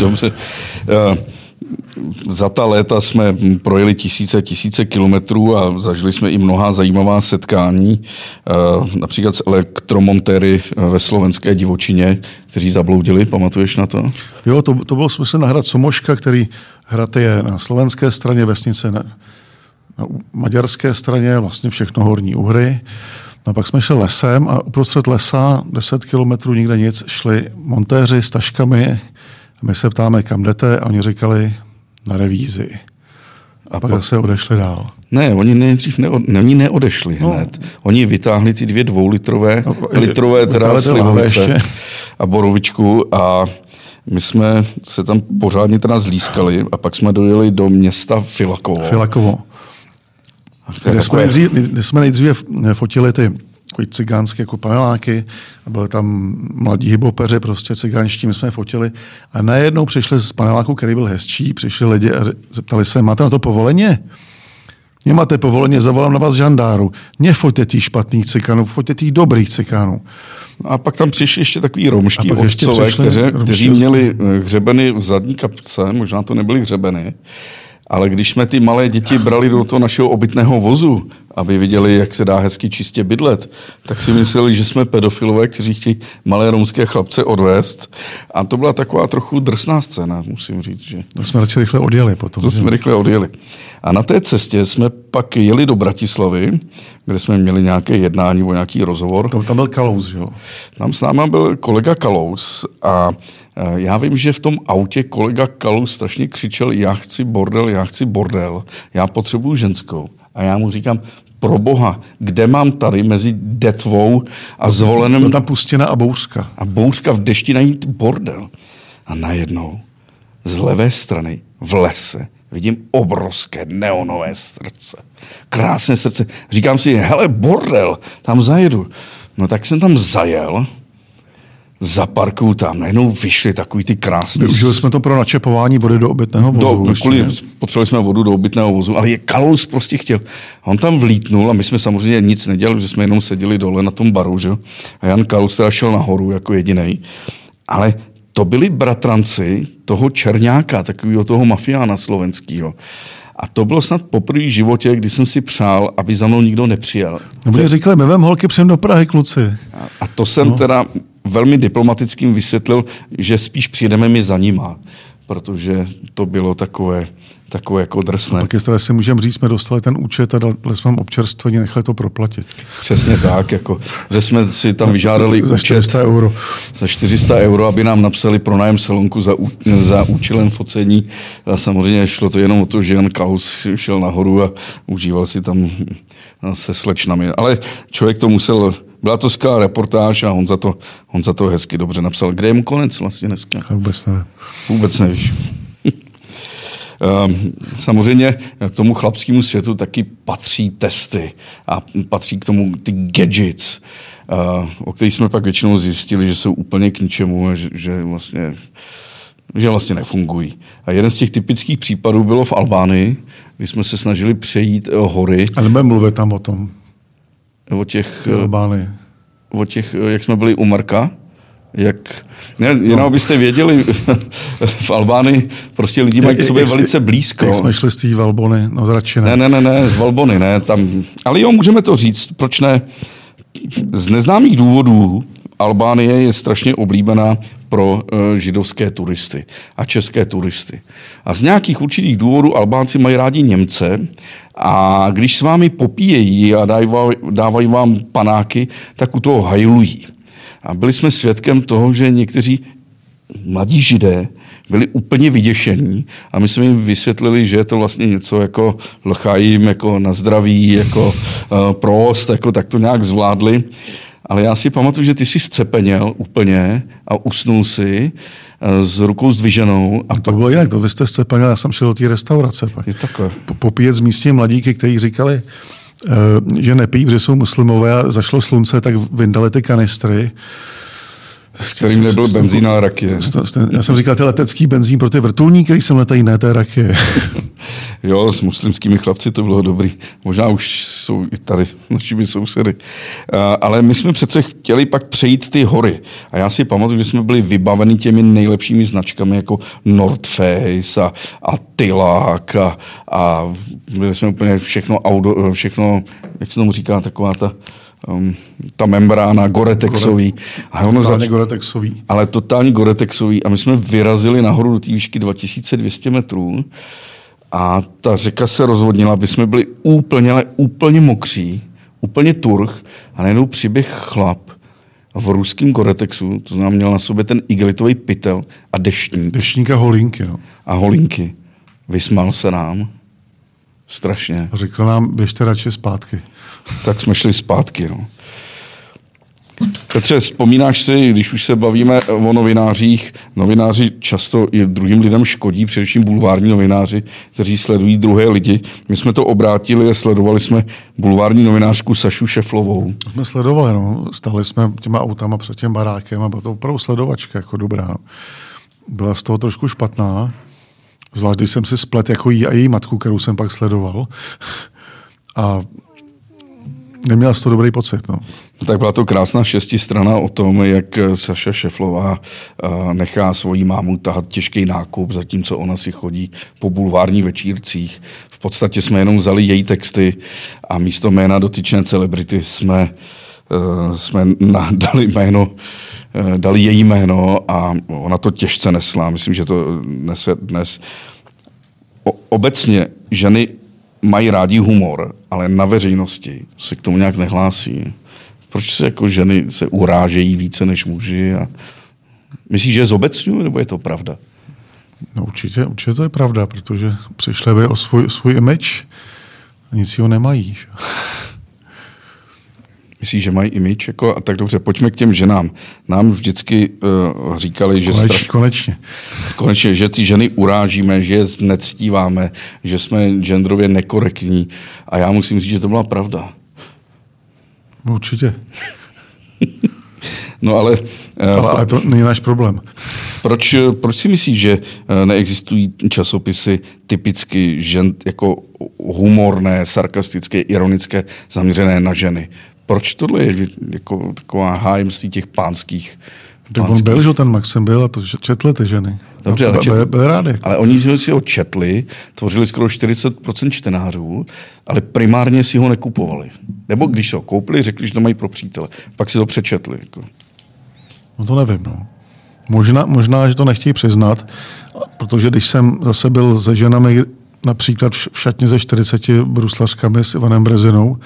Dobře. Za ta léta jsme projeli tisíce kilometrů a zažili jsme i mnoha zajímavá setkání, například s elektromontéry ve slovenské divočině, kteří zabloudili, pamatuješ na to? Jo, to bylo smysl na hrad Somoška, který hrad je na slovenské straně, vesnice na maďarské straně, vlastně všechno horní Uhry. No a pak jsme šli lesem a uprostřed lesa 10 kilometrů nikde nic, šli montéři s taškami. My se ptáme, kam jdete, a oni říkali na revízi. A pak se odešli dál. Ne, oni nejdřív neodešli hned. Oni vytáhli ty dvě litrové teda slivovice a borovičku a my jsme se tam pořádně teda zlískali a pak jsme dojeli do města Filakovo. Kde jsme nejdříve fotili ty cigánské jako paneláky a byly tam mladí hibopeři, prostě cigánští, my jsme je fotili a najednou přišli z paneláku, který byl hezčí, přišli lidi a zeptali se, máte na to povoleně? Nemáte povoleně, zavolám na vás žandáru. Nefoťte tý špatných cikánů, foťte tý dobrých cikánů. A pak tam přišli ještě takový romští otcové, kteří měli hřebeny v zadní kapce, možná to nebyly hřebeny, ale když jsme ty malé děti brali do toho našeho obytného vozu, aby viděli, jak se dá hezky čistě bydlet, tak si mysleli, že jsme pedofilové, kteří chtějí malé romské chlapce odvést. A to byla taková trochu drsná scéna, musím říct. Že... To jsme rychle odjeli potom. A na té cestě jsme pak jeli do Bratislavy, kde jsme měli nějaké jednání nebo nějaký rozhovor. Tam byl Kalous, že jo? Tam s náma byl kolega Kalous a já vím, že v tom autě kolega Kalous strašně křičel, já chci bordel, já potřebuju ženskou. A já mu říkám, pro boha, kde mám tady mezi Detvou a Zvolenem... Byl tam Pustina a Bouřka. A Bouřka v dešti najít bordel. A najednou z levé strany v lese vidím obrovské neonové srdce. Krásné srdce. Říkám si, hele, bordel, tam zajedu. No tak jsem tam zajel, zaparkuju tam, najednou vyšly takový ty krásný... Využili jsme to pro načepování vody do obytného vozu. Potřebovali jsme vodu do obytného vozu, ale je Kalous prostě chtěl. On tam vlítnul a my jsme samozřejmě nic nedělali, že jsme jenom seděli dole na tom baru, že? A Jan Kalous teda šel nahoru jako jedinej. Ale to byli bratranci toho Černáka, takového toho mafiána slovenského. A to bylo snad poprvé v životě, kdy jsem si přál, aby za mnou nikdo nepřijel. Oni říkali, my vem holky přem do Prahy, kluci. A to jsem teda velmi diplomatickým vysvětlil, že spíš přijedeme my za nima. protože to bylo takové jako drsné. A pak jestli si můžeme říct, jsme dostali ten účet a dali jsme vám občerstvení, nechali to proplatit. Přesně tak, jako, že jsme si tam vyžádali účet. Za 400 euro. Za 400 euro, aby nám napsali pronájem salonku za účelem focení. A samozřejmě šlo to jenom o to, že Jan Kalous šel nahoru a užíval si tam se slečnami. Ale člověk to musel... Byla to skvělá reportáž a on za to hezky dobře napsal. Kde je mu konec vlastně dneska? Vůbec nevím. Vůbec nevíš. Samozřejmě k tomu chlapskému světu taky patří testy a patří k tomu ty gadgets, o kterých jsme pak většinou zjistili, že jsou úplně k ničemu a že vlastně nefungují. A jeden z těch typických případů bylo v Albánii, kdy jsme se snažili přejít hory. Ale nebudeme mluvit tam o tom. O těch, jak jsme byli u Marka, abyste věděli, v Albánii prostě lidi mají k sobě velice blízko. Jak jsme šli z té Valbony, no radši ne. Ne, z Valbony, ne, tam, ale jo, můžeme to říct, proč ne? Z neznámých důvodů Albánie je strašně oblíbená pro židovské turisty a české turisty. A z nějakých určitých důvodů Albánci mají rádi Němce a když s vámi popíjejí a dávají vám panáky, tak u toho hajlují. A byli jsme svědkem toho, že někteří mladí Židé byli úplně vyděšení a my jsme jim vysvětlili, že je to vlastně něco jako lchajím, jako na zdraví, jako prost, jako tak to nějak zvládli. Ale já si pamatuju, že ty jsi zcepeněl úplně a usnul si s rukou zdviženou. A to bylo jinak, to vy jste zcepeněl, já jsem šel do té restaurace. Pak. Je takové. Popíjet z místní mladíky, kteří říkali, že nepijí, protože jsou muslimové a zašlo slunce, tak vyndali ty kanistry. S kterým nebyl benzín, ale rakie. Já jsem říkal, ty letecký benzín pro ty vrtulníky, který jsem letají, ne té rakie. Jo, s muslimskými chlapci to bylo dobrý. Možná už jsou i tady našimi sousedy. Ale my jsme přece chtěli pak přejít ty hory. A já si pamatuju, že jsme byli vybaveni těmi nejlepšími značkami, jako North Face a Tilak a byli jsme úplně všechno, jak se tomu říká, taková ta membrána Gore-Texový. Totálně Gore-Texový. Ale totálně Gore-Texový. A my jsme vyrazili nahoru do té výšky 2200 metrů a ta řeka se rozvodnila, aby jsme byli úplně mokří, úplně turh a najednou přiběh chlap v ruském Gore-Texu, to znamená měl na sobě ten igelitový pytel a deštník. Deštník a holinky. No. A holinky. Vysmál se nám. Strašně. Řekl nám, běžte radši zpátky. Tak jsme šli zpátky, no. Petře, vzpomínáš si, když už se bavíme o novinářích, novináři často i druhým lidem škodí, především bulvární novináři, kteří sledují druhé lidi. My jsme to obrátili a sledovali jsme bulvární novinářku Sašu Šeflovou. Jsme sledovali, no. Stáli jsme těma autama před tím barákem a byla to opravdu sledovačka, jako dobrá. Byla z toho trošku špatná. Zvlášť, když jsem si splet jako jí a její matku, kterou jsem pak sledoval. A neměla z toho dobrý pocit. No. Tak byla to krásná šestistrana o tom, jak Saša Šeflová nechá svoji mámu tahat těžký nákup, zatímco ona si chodí po bulvární večírcích. V podstatě jsme jenom vzali její texty a místo jména dotyčné celebrity jsme dali její jméno a ona to těžce nesla. Myslím, že to nese dnes. Obecně ženy mají rádi humor, ale na veřejnosti se k tomu nějak nehlásí. Proč se jako ženy se urážejí více než muži? A... Myslíš, že je zobecňují, nebo je to pravda? No určitě to je pravda, protože přišli by o svůj image a nic ho nemají. Že? Myslíš, že mají image? Jako, a tak dobře, pojďme k těm ženám. Nám vždycky říkali, že... Konečně, že ty ženy urážíme, že je znectíváme, že jsme genderově nekorektní. A já musím říct, že to byla pravda. Určitě. No ale to není náš problém. Proč si myslíš, že neexistují časopisy typicky žen, jako humorné, sarkastické, ironické, zaměřené na ženy? Proč tohle je jako taková hájemství těch pánských? Tak on byl, že ten Maxim byl a to četli ty ženy. Dobře, byli rádi. Ale oni si ho četli, tvořili skoro 40% čtenářů, ale primárně si ho nekupovali. Nebo když se ho koupili, řekli, že to mají pro přítele. Pak si to přečetli. Jako. No to nevím, no. Možná, že to nechtějí přiznat, protože když jsem zase byl se ženami například v šatně se 40 bruslařkami s Ivanem Březinou,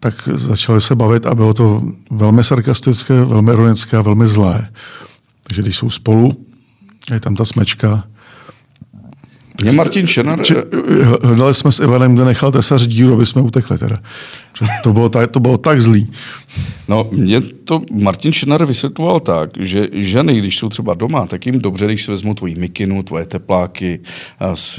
tak začali se bavit a bylo to velmi sarkastické, velmi ironické a velmi zlé. Takže když jsou spolu, je tam ta smečka. Je Martin Šenár? Hledali jsme s Ivanem, kde nechal tesař díru, aby jsme utekli teda. To bylo tak zlý. No, mě to Martin Šenár vysvětloval tak, že ženy, když jsou třeba doma, tak jim dobře, když si vezmou tvoji mikinu, tvoje tepláky, tak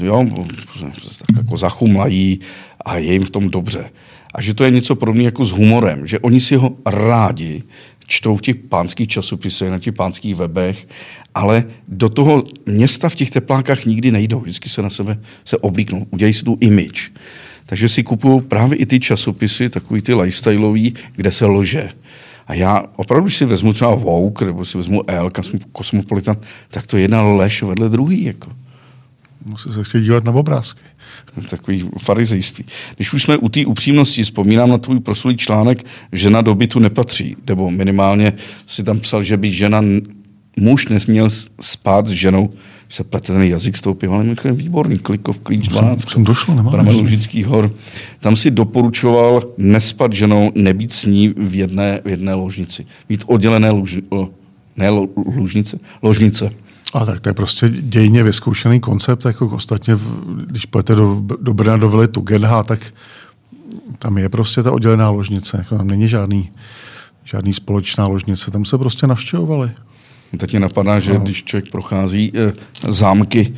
jako zachumlají a je jim v tom dobře. A že to je něco podobné jako s humorem, že oni si ho rádi čtou v těch pánských časopisech, na těch pánských webech, ale do toho města v těch teplákách nikdy nejdou. Vždycky se na sebe oblíknou, udělají si tu image. Takže si kupují právě i ty časopisy, takový ty lifestyleový, kde se lže. A já opravdu, když si vezmu třeba Vogue, nebo si vezmu Elle, Cosmopolitan, tak to je jedna lež vedle druhý. Jako. Musím se chtějí dívat na obrázky. Takový farizejství. Když už jsme u té upřímnosti, vzpomínám na tvůj proslulý článek Žena do bytu nepatří, nebo minimálně si tam psal, že by muž nesměl spát s ženou, se plete ten jazyk z toho piva, ale je výborný, Klikov klíč 12, Pramelužických hor. Tam si doporučoval nespat ženou, nebýt s ní v jedné ložnici. Mít oddělené ložnice. A tak to je prostě dějně vyzkoušený koncept, jako ostatně, když půjdete do Brna, do vily Tugendhat, tak tam je prostě ta oddělená ložnice, jako tam není žádný společná ložnice, tam se prostě navštěvovali. Teď mě napadá, že když člověk prochází zámky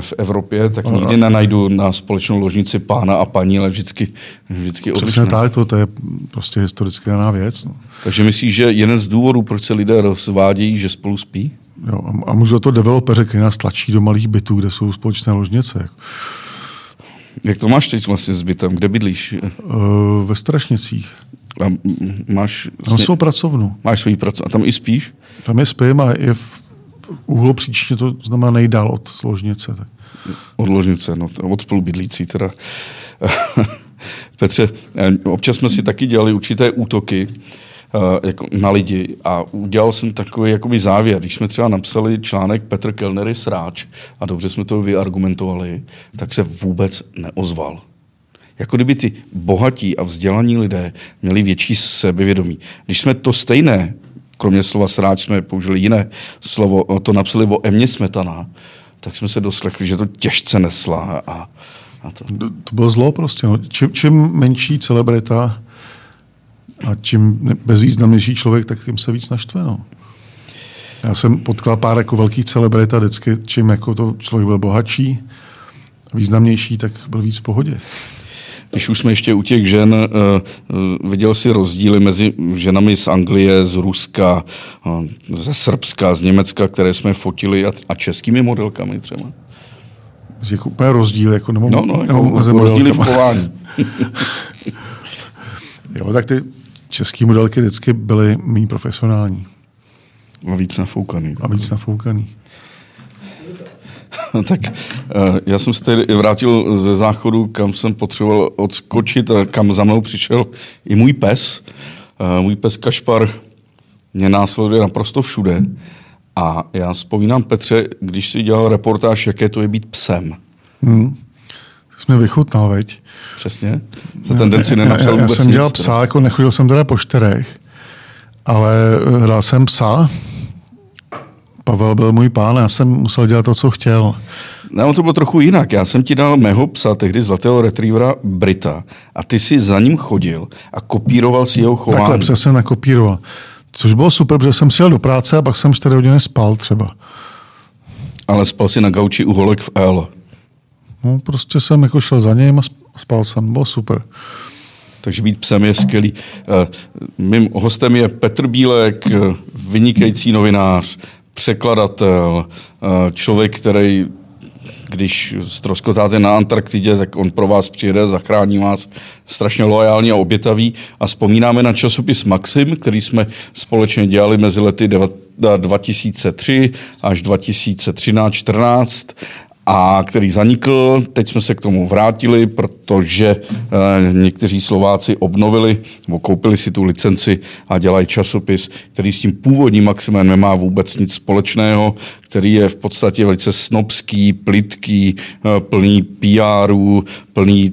v Evropě, tak nikdy nenajdu na společnou ložnici pána a paní, ale vždycky odlišná. Přesně tak, to je prostě historicky daná věc. No. Takže myslíš, že jeden z důvodů, proč se lidé rozvádějí, že spolu spí? Jo, a můžu to developeři, který nás tlačí do malých bytů, kde jsou společné ložnice. Jak to máš teď vlastně s bytem? Kde bydlíš? Ve Strašnicích. A máš... Tam svou pracovnu. Máš svoji pracovnu. A tam i spíš? Tam je spím a je v úhlopříčně, to znamená nejdál od ložnice. Tak. Od ložnice, no, od spolubydlící teda. Petře, občas jsme si taky dělali určité útoky jako na lidi a udělal jsem takový jakoby závěr. Když jsme třeba napsali článek Petr Kellner je sráč a dobře jsme to vyargumentovali, tak se vůbec neozval. Jako kdyby ty bohatí a vzdělaní lidé měli větší sebevědomí. Když jsme to stejné, kromě slova sráč jsme použili jiné slovo, to napsali o Emě Smetana, tak jsme se doslechli, že to těžce nesla. To bylo zlo prostě. No. Čím menší celebrita a čím bezvýznamnější člověk, tak tím se víc naštve. No. Já jsem potkal pár jako velkých celebrit a vždycky, čím jako to člověk byl bohatší a významnější, tak byl víc v pohodě. Když už jsme ještě u těch žen, viděl jsi rozdíly mezi ženami z Anglie, z Ruska, ze Srbska, z Německa, které jsme fotili a českými modelkami třeba? Je úplně rozdíl, jako nebo rozdíly v chování. Jo, tak ty český modelky vždycky byly méně profesionální. A víc nafoukaný. Tak já jsem se tady vrátil ze záchodu, kam jsem potřeboval odskočit a kam za mnou přišel i můj pes. Můj pes Kašpar mě následuje naprosto všude. A já vzpomínám, Petře, když jsi dělal reportáž, jaké to je být psem. Jsi mě vychutnal, veď? Přesně. Za ten den si nenapsal vůbec nic. Já jsem dělal psa, jako nechodil jsem teda po čtyřech, ale hrál jsem psa. Pavel byl můj pán, já jsem musel dělat to, co chtěl. No, to bylo trochu jinak. Já jsem ti dal mého psa, tehdy zlatého retrievera Brita, a ty si za ním chodil a kopíroval si jeho chování. Takhle přesně nakopíroval. Což bylo super, protože jsem si jel do práce a pak jsem 4 hodiny spal třeba. Ale spal si na gauči u holek v L. No, prostě jsem jako šel za ním a spal jsem. Bylo super. Takže být psem je skvělý. Mým hostem je Petr Bílek, vynikající novinář, překladatel, člověk, který, když ztroskotáte na Antarktidě, tak on pro vás přijede, zachrání vás, strašně loajální a obětavý. A vzpomínáme na časopis Maxim, který jsme společně dělali mezi lety 2003 až 2013-14. a který zanikl. Teď jsme se k tomu vrátili, protože někteří Slováci obnovili nebo koupili si tu licenci a dělají časopis, který s tím původním Maximem nemá vůbec nic společného, který je v podstatě velice snobský, plytký, plný PR-ů, plný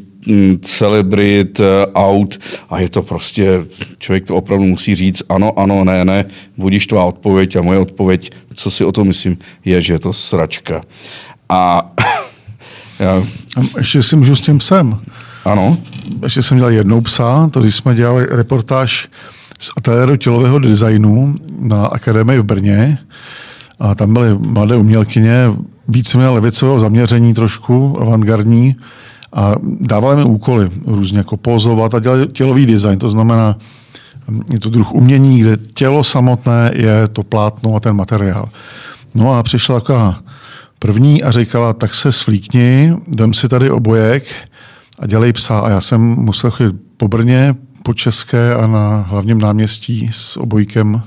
celebrit, aut a je to prostě, člověk to opravdu musí říct ano, ne, budiš tvá odpověď a moje odpověď, co si o tom myslím, je, že je to sračka. A ještě si můžu s tím psem. Ano. Ještě jsem dělal jednou psa, to když jsme dělali reportáž z ateliéru tělového designu na akademii v Brně a tam byly mladé umělkyně, víceméně levicového zaměření trošku, avantgardní, a dávali mi úkoly různě jako pozovat a dělali tělový design, to znamená, je to druh umění, kde tělo samotné je to plátno a ten materiál. No a přišla taková první a říkala, tak se svlíkni, vem si tady obojek a dělej psa. A já jsem musel chodit po Brně, po České a na hlavním náměstí s obojkem.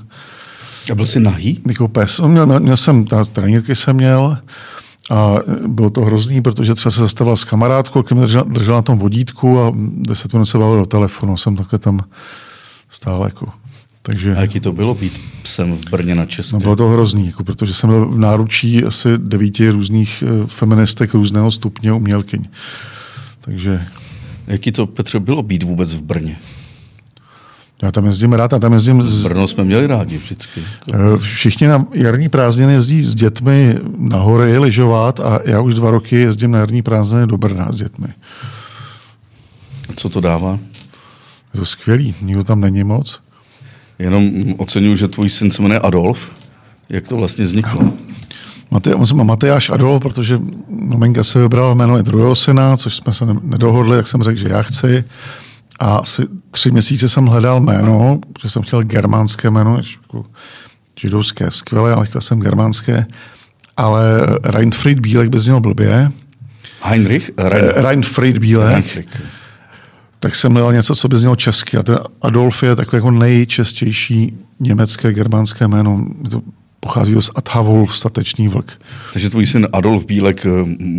A byl jsi nahý? Jako pes. Trenírky jsem měl. A bylo to hrozný, protože třeba se zastavila s kamarádkou, která mě držela na tom vodítku a 10 minut se bavila do telefonu. Jsem takhle tam stále jako. Takže, a jaký to bylo být psem v Brně na České? No, bylo to hrozný, jako, protože jsem byl v náručí asi 9 různých feministek různého stupně umělkyň. Takže... Jaký to, Petře, bylo být vůbec v Brně? Já tam jezdím rád a tam jezdím... Brno jsme měli rádi vždycky. Všichni na jarní prázdniny jezdí s dětmi na hory lyžovat a já už 2 roky jezdím na jarní prázdniny do Brna s dětmi. A co to dává? Je to skvělý, nikdo tam není moc. Jenom oceňuji, že tvůj syn se jmenuje Adolf. Jak to vlastně vzniklo? Mateáš Adolf, protože maminka se vybrala jméno i druhého syna, což jsme se nedohodli, jak jsem řekl, že já chci. A asi 3 měsíce jsem hledal jméno, protože jsem chtěl germánské jméno, jako židovské, skvělé, ale chtěl jsem germánské. Ale Reinfried Bílek bez něho blbě. Heinrich? Reinfried Bílek. Reinfried. Tak jsem hledal něco, co by znělo česky. A ten Adolf je takový jako nejčastější německé, germánské jméno. To pochází z Athavolf, statečný vlk. Takže tvůj syn Adolf Bílek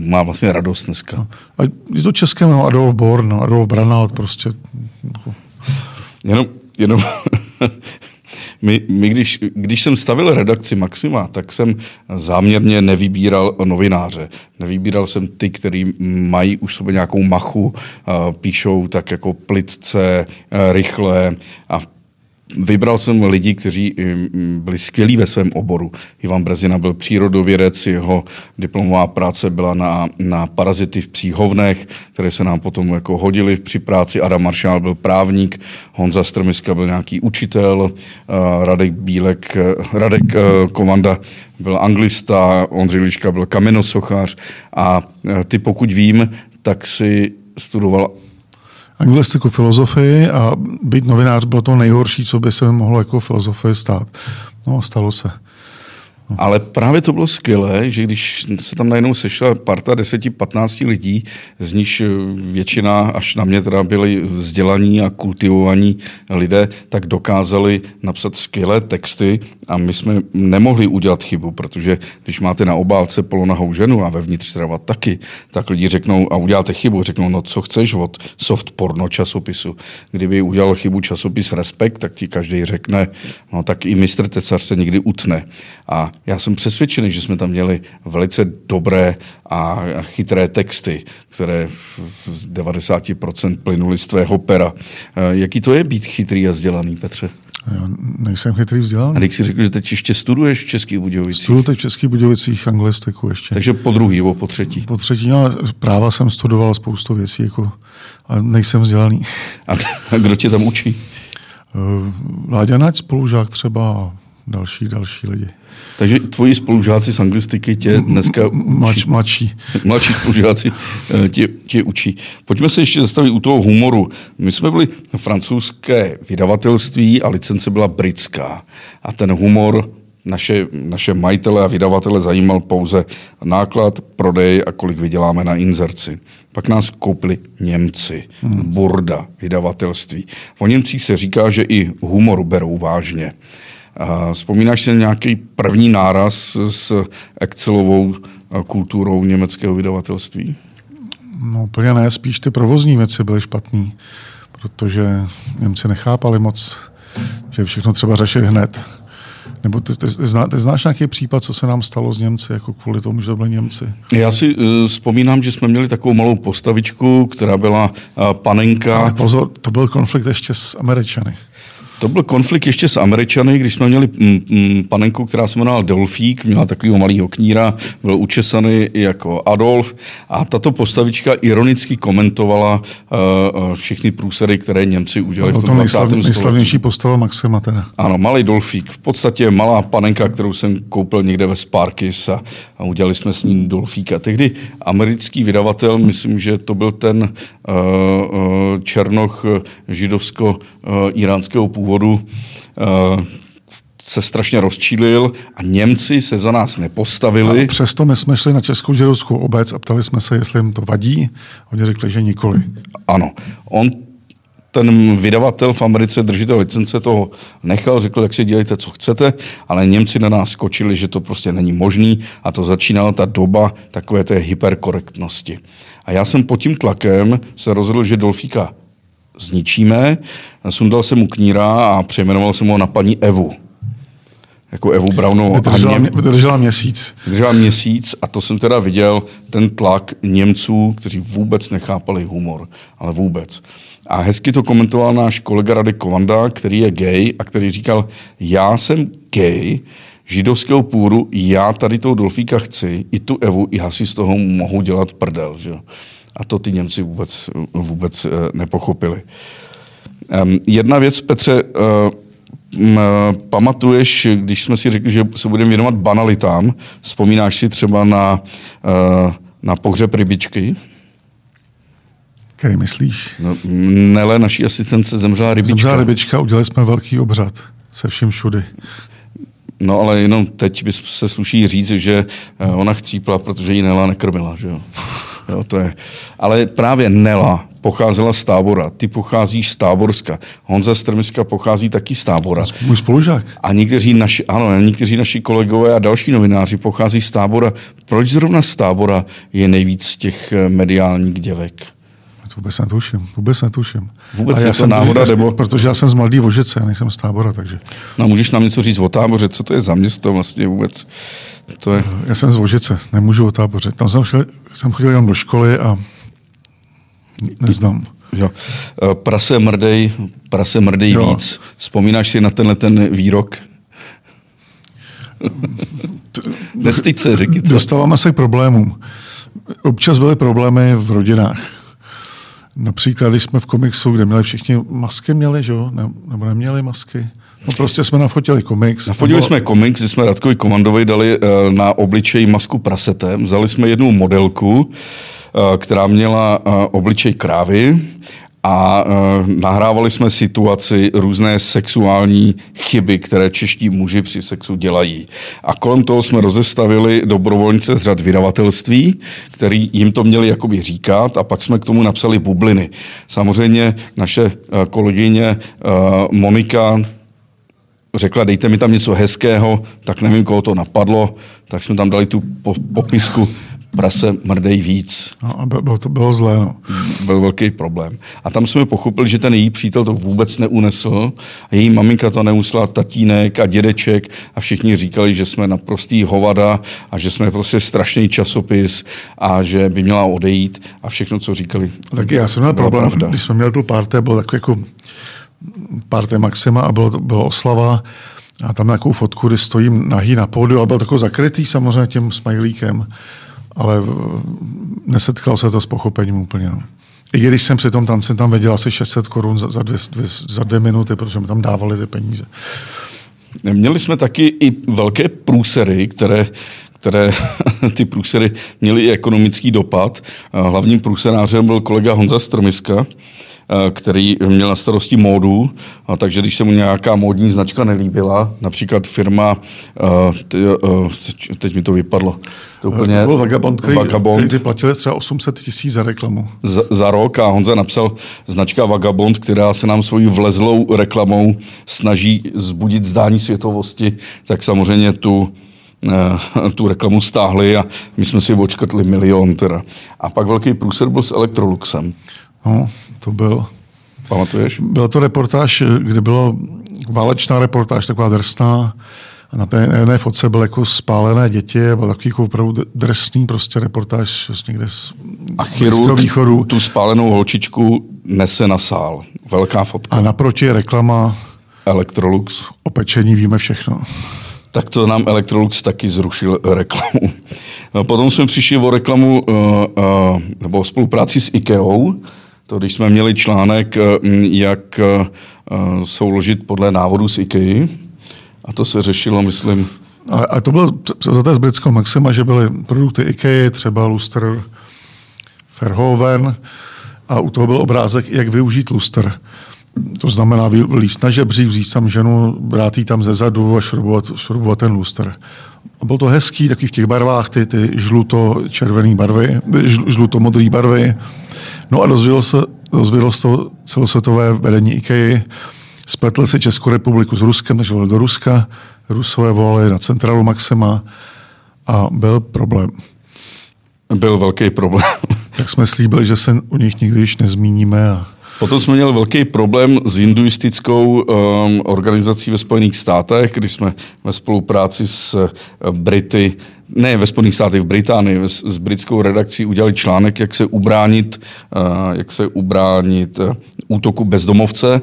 má vlastně radost dneska. No. A je to české jméno Adolf Born, Adolf Branald prostě. Jenom my když jsem stavil redakci Maxima, tak jsem záměrně nevybíral novináře. Nevybíral jsem ty, kteří mají už sobě nějakou machu, píšou tak jako plytce, rychle a vybral jsem lidi, kteří byli skvělí ve svém oboru. Ivan Březina byl přírodovědec, jeho diplomová práce byla na parazity v psích hovnech, které se nám potom jako hodily při práci. Adam Maršál byl právník, Honza Strmiska byl nějaký učitel, Radek Kovanda byl anglista, Ondřej Liška byl kamenosochař a ty, pokud vím, tak si studoval anglistiku, filozofii a být novinář bylo to nejhorší, co by se mohlo jako filozofii stát. No a stalo se. No. Ale právě to bylo skvělé, že když se tam najednou sešla parta 10-15 lidí, z níž většina, až na mě teda byli vzdělaní a kultivovaní lidé, tak dokázali napsat skvělé texty a my jsme nemohli udělat chybu, protože když máte na obálce polonahou ženu a vevnitř třeba taky, tak lidi řeknou a uděláte chybu, řeknou, no co chceš od soft porno časopisu. Kdyby udělal chybu časopis Respekt, tak ti každý řekne, no tak i mistr Tecař se nikdy utne. A já jsem přesvědčený, že jsme tam měli velice dobré a chytré texty, které z 90% plynuly z tvého pera. Jaký to je být chytrý a vzdělaný, Petře? Já nejsem chytrý vzdělaný. A když jsi řekl, že teď ještě studuješ v Českých Budějovicích. Studuju teď v Českých Budějovicích anglistiku ještě. Takže po třetí. Po třetí, no, práva jsem studoval spoustu věcí, jako, a nejsem vzdělaný. A kdo tě tam učí? Láďa Nať, spolužák třeba, další lidi. Takže tvoji spolužáci z anglistiky tě dneska učí. Mladší spolužáci tě učí. Pojďme se ještě zastavit u toho humoru. My jsme byli francouzské vydavatelství a licence byla britská. A ten humor naše majitele a vydavatele zajímal pouze náklad, prodej a kolik vyděláme na inzerci. Pak nás koupili Němci. Burda, vydavatelství. O Němcích se říká, že i humor berou vážně. Vzpomínáš si nějaký první náraz s excelovou kulturou německého vydavatelství? No úplně ne, spíš ty provozní věci byly špatný, protože Němci nechápali moc, že všechno třeba řešit hned. Nebo ty znáš nějaký případ, co se nám stalo s Němci, jako kvůli tomu, že to byli Němci? Já si vzpomínám, že jsme měli takovou malou postavičku, která byla panenka. Ale pozor, to byl konflikt ještě s Američany. To byl konflikt ještě s Američany, když jsme měli panenku, která se jmenovala Dolfík, měla takového malého kníra, byl učesaný jako Adolf a tato postavička ironicky komentovala všechny průsery, které Němci udělali v tom 20. století. Nejslavnější postava Maxima teda. Ano, malý Dolfík, v podstatě malá panenka, kterou jsem koupil někde ve Sparkis a udělali jsme s ní Dolfíka. Tehdy americký vydavatel, myslím, že to byl ten černoch židovsko-iránského původu, se strašně rozčílil a Němci se za nás nepostavili. A přesto my jsme šli na Českou židovskou obec a ptali jsme se, jestli jim to vadí. Oni řekli, že nikoli. Ano. On, ten vydavatel v Americe, držitel licence, toho nechal, řekl, tak si dělejte, co chcete, ale Němci na nás skočili, že to prostě není možný a to začínala ta doba takové té hyperkorektnosti. A já jsem pod tím tlakem se rozhodl, že Dolfíka zničíme. Sundal jsem mu kníra a přejmenoval jsem ho na paní Evu. Jako Evu Brownovou. Vydržela měsíc a to jsem teda viděl, ten tlak Němců, kteří vůbec nechápali humor. Ale vůbec. A hezky to komentoval náš kolega Radek Kovanda, který je gay a který říkal, já jsem gay, židovského původu, já tady toho Dolfíka chci, i tu Evu, i hasi z toho mohu dělat prdel. Že? A to ty Němci vůbec nepochopili. Jedna věc, Petře, pamatuješ, když jsme si řekli, že se budeme věnovat banalitám, vzpomínáš si třeba na pohřeb rybičky? Který myslíš? No, Nele, naší asistence, zemřela rybička. Zemřela rybička, udělali jsme velký obřad se vším všudy. No ale jenom teď by se sluší říct, že ona chcípla, protože ji Nela nekrmila, že jo? Jo, to je. Ale právě Nela pocházela z Tábora. Ty pocházíš z Táborska. Honza Strmiska pochází taky z Tábora. Můj spolužák. A někteří naši kolegové a další novináři pochází z Tábora. Proč zrovna z Tábora je nejvíc těch mediálních děvek? Vůbec netuším. Vůbec je to náhoda, nebo... Protože já jsem z Mladé Vožice, nejsem z Tábora, takže... No, můžeš nám něco říct o Táboře, co to je za město vlastně vůbec? To je... Já jsem z Vožice, nemůžu o Táboře. Tam jsem chodil jenom do školy a neznám. Jo. Prase mrdej jo. Víc. Vzpomínáš si na tenhle ten výrok? Nestyď se, řekni to. Dostáváme se k problémům. Občas byly problémy v rodinách. Například, když jsme v komiksu, kde měli všichni masky, že jo? Nebo neměli masky. No prostě jsme nafotili komiks. Jsme komiks, jsme Radkovi Komandovi dali na obličej masku prasete. Vzali jsme jednu modelku, která měla obličej krávy a nahrávali jsme situaci různé sexuální chyby, které čeští muži při sexu dělají. A kolem toho jsme rozestavili dobrovolnice z řad vydavatelství, který jim to měli jakoby říkat a pak jsme k tomu napsali bubliny. Samozřejmě naše kolegyně Monika řekla, dejte mi tam něco hezkého, tak nevím, koho to napadlo, tak jsme tam dali tu popisku prase mrdej víc. No, bylo zlé, no. Byl velký problém. A tam jsme pochopili, že ten její přítel to vůbec neunesl, její maminka to neusla, tatínek a dědeček a všichni říkali, že jsme naprostý hovada a že jsme prostě strašný časopis a že by měla odejít a všechno, co říkali. Taky já jsem měl problém, pravda. Když jsme měli tu párté, bylo takový jako párté Maxima a bylo oslava a tam nějakou fotku, kdy stojím nahý na pódiu a byl takový zakrytý samozřejmě tím smajlíkem. Ale nesetkal se to s pochopením úplně. No. I když jsem při tom tanci tam věděl asi 600 korun za dvě minuty, protože mi tam dávali ty peníze. Měli jsme taky i velké průsery, které ty průsery měly i ekonomický dopad. Hlavním průserářem byl kolega Honza Strmiska, který měl na starosti módu, a takže když se mu nějaká módní značka nelíbila, například firma, teď mi to vypadlo. To úplně byl Vagabond, který platili třeba 800 000 za reklamu. Za rok, a Honza napsal značka Vagabond, která se nám svojí vlezlou reklamou snaží zbudit zdání světovosti, tak samozřejmě tu reklamu stáhli a my jsme si odškrtli 1 000 000 teda. A pak velký průser byl s Electroluxem. No, to byl. Pamatuješ? Byla to reportáž, kde byla válečná reportáž, taková drsná. A na té jedné fotce byly jako spálené děti a byl takový jako opravdu drsný prostě reportáž někde z východu. Tu spálenou holčičku nese na sál. Velká fotka. A naproti je reklama Electrolux. O pečení víme všechno. Tak to nám Electrolux taky zrušil reklamu. Potom jsme přišli o reklamu nebo o spolupráci s IKEA. To, když jsme měli článek, jak souložit podle návodu z IKEA. A to se řešilo, myslím... A to bylo za té z britského Maxima, že byly produkty IKEA, třeba lustr Verhoeven, a u toho byl obrázek, jak využít lustr. To znamená líst na žebří, vzít tam ženu, brát jí tam zezadu a šrubovat ten lustr. A bylo to hezký, taky v těch barvách, ty žluto-červený barvy, žluto-modrý barvy. No a rozvíjelo se to celosvětové vedení IKEA. Spletl se Českou republiku s Ruskem, takže volali do Ruska. Rusové volali na centrálu Maxima a byl problém. Byl velký problém. Tak jsme slíbili, že se u nich nikdy již nezmíníme. Potom jsme měli velký problém s hinduistickou organizací ve Spojených státech, když jsme ve spolupráci s Brity, ne ve Spojených státech, v Británii, s britskou redakcí udělali článek, jak se ubránit útoku bezdomovce.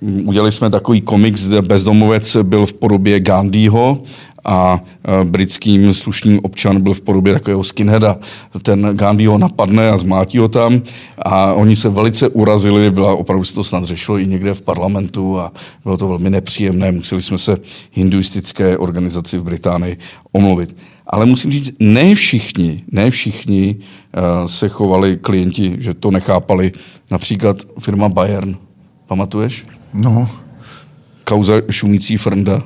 Udělali jsme takový komiks, kde bezdomovec byl v podobě Gandhiho a britským slušným občan byl v podobě takového skinheada. Ten Gandhi ho napadne a zmátí ho tam a oni se velice urazili, opravdu se to snad řešilo i někde v parlamentu a bylo to velmi nepříjemné, museli jsme se hinduistické organizaci v Británii omluvit. Ale musím říct, ne všichni se chovali klienti, že to nechápali. Například firma Bayern, pamatuješ? No. Kauza šumící frnda.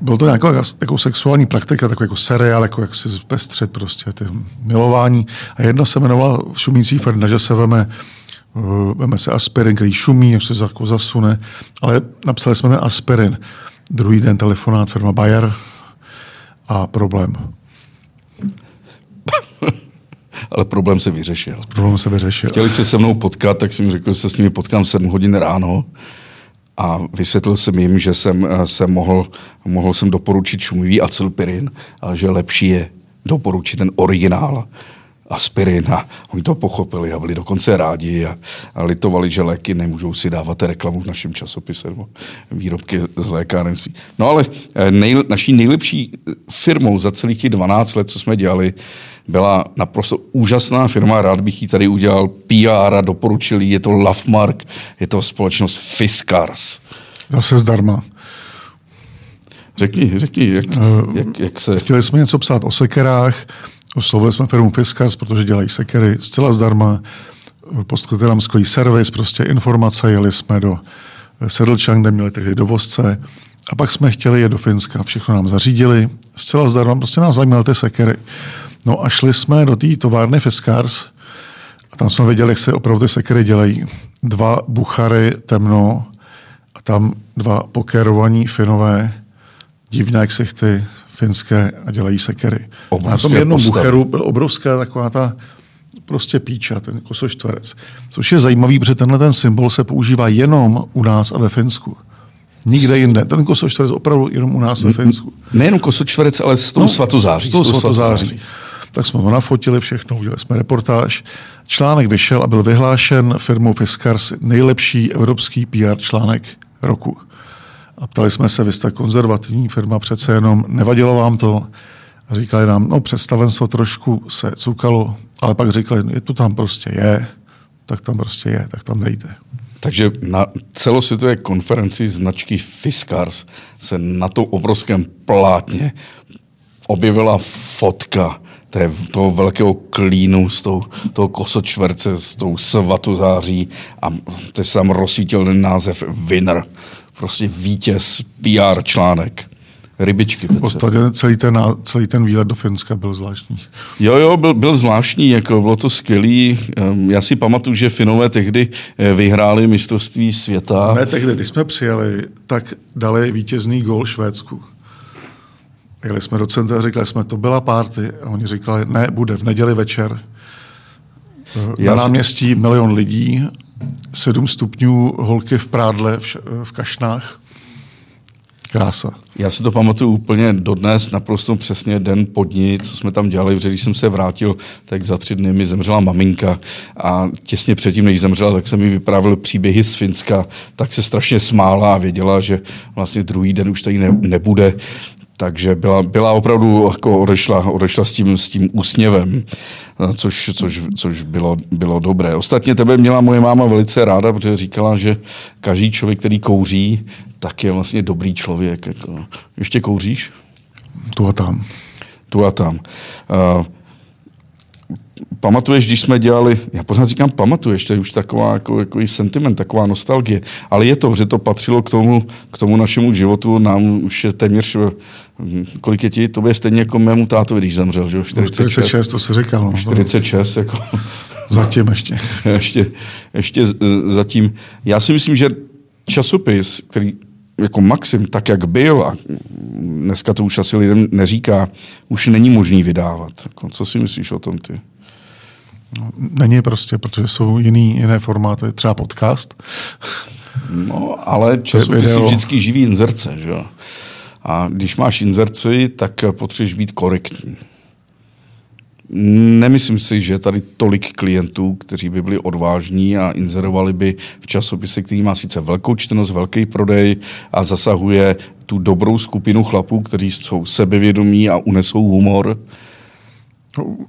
Bylo to nějaká jako sexuální praktika, takový jako seriál, jako jak si zpestřit prostě ty milování. A jedna se jmenovala šumící frnda, že se veme se aspirin, který šumí, až se jako zasune. Ale napsali jsme ten aspirin. Druhý den telefonát firma Bayer a problém. Ale problém se vyřešil. Chtěli se mnou potkat, tak jsem řekl, že se s nimi potkám 7 hodin ráno. A vysvětlil jsem jim, že jsem mohl doporučit šumivý acylpirin, ale že lepší je doporučit ten originál aspirin. A oni to pochopili a byli dokonce rádi a litovali, že léky nemůžou si dávat reklamu v našem časopise nebo výrobky z lékárenství. No ale naší nejlepší firmou za celých těch 12 let, co jsme dělali, byla naprosto úžasná firma, rád bych jí tady udělal PR a doporučil jí, je to Lafmark, je to společnost Fiskars. Zase zdarma. Řekni, jak se... Chtěli jsme něco psát o sekerách, oslovili jsme firmu Fiskars, protože dělají sekery zcela zdarma, poskytli nám skvělý servis, prostě informace, jeli jsme do Sedlčan, kde měli tehdy dovozce, a pak jsme chtěli jet do Finska, všechno nám zařídili, zcela zdarma, prostě nás zajímaly ty sekery. No a šli jsme do té továrny Fiskars a tam jsme viděli, jak se opravdu ty sekery dělají. 2 buchary temno a tam 2 pokérovaní Finové, divně jak se ty finské, a dělají sekery. Obrovské na tom jednom bucharu byla obrovská taková ta prostě píča, ten kosoštverec. Což je zajímavý, protože tenhle ten symbol se používá jenom u nás a ve Finsku. Nikde jinde. Ten kosoštverec opravdu jenom u nás ve Finsku. Nejenom kosoštverec, ale s tou svatozáří. Tak jsme ho nafotili všechno, udělali jsme reportáž. Článek vyšel a byl vyhlášen firmou Fiskars nejlepší evropský PR článek roku. A ptali jsme se, vy jste konzervativní firma, přece jenom nevadilo vám to? A říkali nám, no představenstvo trošku se cukalo, ale pak říkali, no, je to tam prostě, tak tam dejte. Takže na celosvětové konferenci značky Fiskars se na tom obrovském plátně objevila fotka toho velkého klínu, z toho kosočverce, z tou svatozáří a to se tam rozsvítil ten název Winner. Prostě vítěz, PR článek. Rybičky. V podstatě celý ten výlet do Finska byl zvláštní. Jo, byl zvláštní, jako bylo to skvělý. Já si pamatuju, že Finové tehdy vyhráli mistrovství světa. Ne, tehdy, když jsme přijeli, tak dali vítězný gól Švédsku. Jeli jsme do centra, říkali jsme, to byla party. A oni říkali, ne, bude v neděli večer. Na náměstí 1 000 000 lidí, 7 stupňů, holky v prádle, v kašnách. Krása. Já si to pamatuju úplně dodnes, naprosto přesně den po dni, co jsme tam dělali, protože když jsem se vrátil, tak za 3 dny mi zemřela maminka a těsně předtím, než zemřela, tak jsem mi vyprávěl příběhy z Finska, tak se strašně smála a věděla, že vlastně druhý den už tady nebude. Takže byla opravdu, jako odešla s tím úsměvem, což bylo dobré. Ostatně tebe měla moje máma velice ráda, protože říkala, že každý člověk, který kouří, tak je vlastně dobrý člověk. Jako. Ještě kouříš? Tu a tam. Pamatuješ, když jsme dělali, já pořád říkám pamatuješ, to je už taková jako i sentiment, taková nostalgie, ale je to, protože to patřilo k tomu našemu životu, nám už je téměř, kolik je ti, to je stejně jako mému tátovi, když zemřel, že jo, 46, to se říkalo. 46, jako. Zatím ještě. ještě zatím. Já si myslím, že časopis, který jako Maxim, tak jak byl, a dneska to už asi lidem neříká, už není možný vydávat. Jako, co si myslíš o tom ty? Není prostě, protože jsou jiné formáty, třeba podcast. No, ale časopis si vždycky živí inzerce, že jo? A když máš inzerci, tak potřebuješ být korektní. Nemyslím si, že tady tolik klientů, kteří by byli odvážní a inzerovali by v časopise, který má sice velkou čtenost, velký prodej a zasahuje tu dobrou skupinu chlapů, kteří jsou sebevědomí a unesou humor.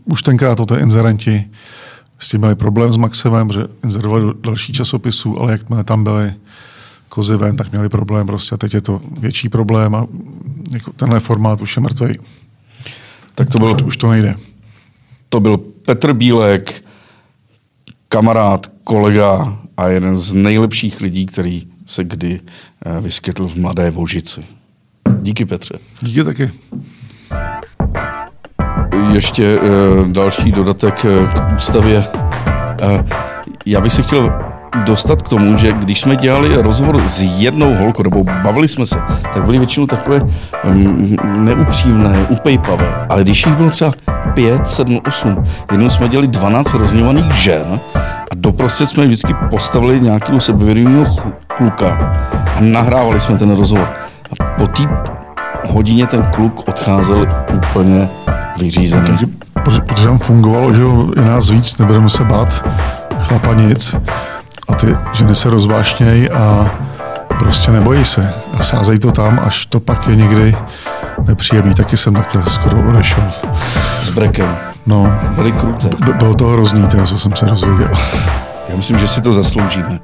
Už tenkrát o té inzerenti s tím byli problém s Maximem, že inzerovali do další časopisů, ale jakmile tam byly kozy ven, tak měli problém prostě. A teď je to větší problém a jako tenhle formát už je mrtvej. Tak to bylo... Už to nejde. To byl Petr Bílek, kamarád, kolega a jeden z nejlepších lidí, který se kdy vyskytl v Mladé Vožici. Díky, Petře. Díky taky. Ještě další dodatek k ústavě. Já bych se chtěl dostat k tomu, že když jsme dělali rozhovor s jednou holkou, nebo bavili jsme se, tak byly většinou takové neupřímné, upejpavé. Ale když jich bylo třeba 5, 7, 8, jednou jsme dělali 12 rozměvaných žen a doprostřed jsme vždycky postavili nějakého sebevědomého kluka a nahrávali jsme ten rozhovor. A po té hodině ten kluk odcházel úplně vyřízený. Protože tam fungovalo, že je nás víc, nebudeme se bát, chlapa nic. A ty ženy se rozvášnějí a prostě nebojí se. A sázejí to tam, až to pak je někdy nepříjemný. Taky jsem takhle skoro odešel. S brekem. No. Byly kruté. Bylo to hrozný, teda, co jsem se rozvěděl. Já myslím, že si to zasloužíme.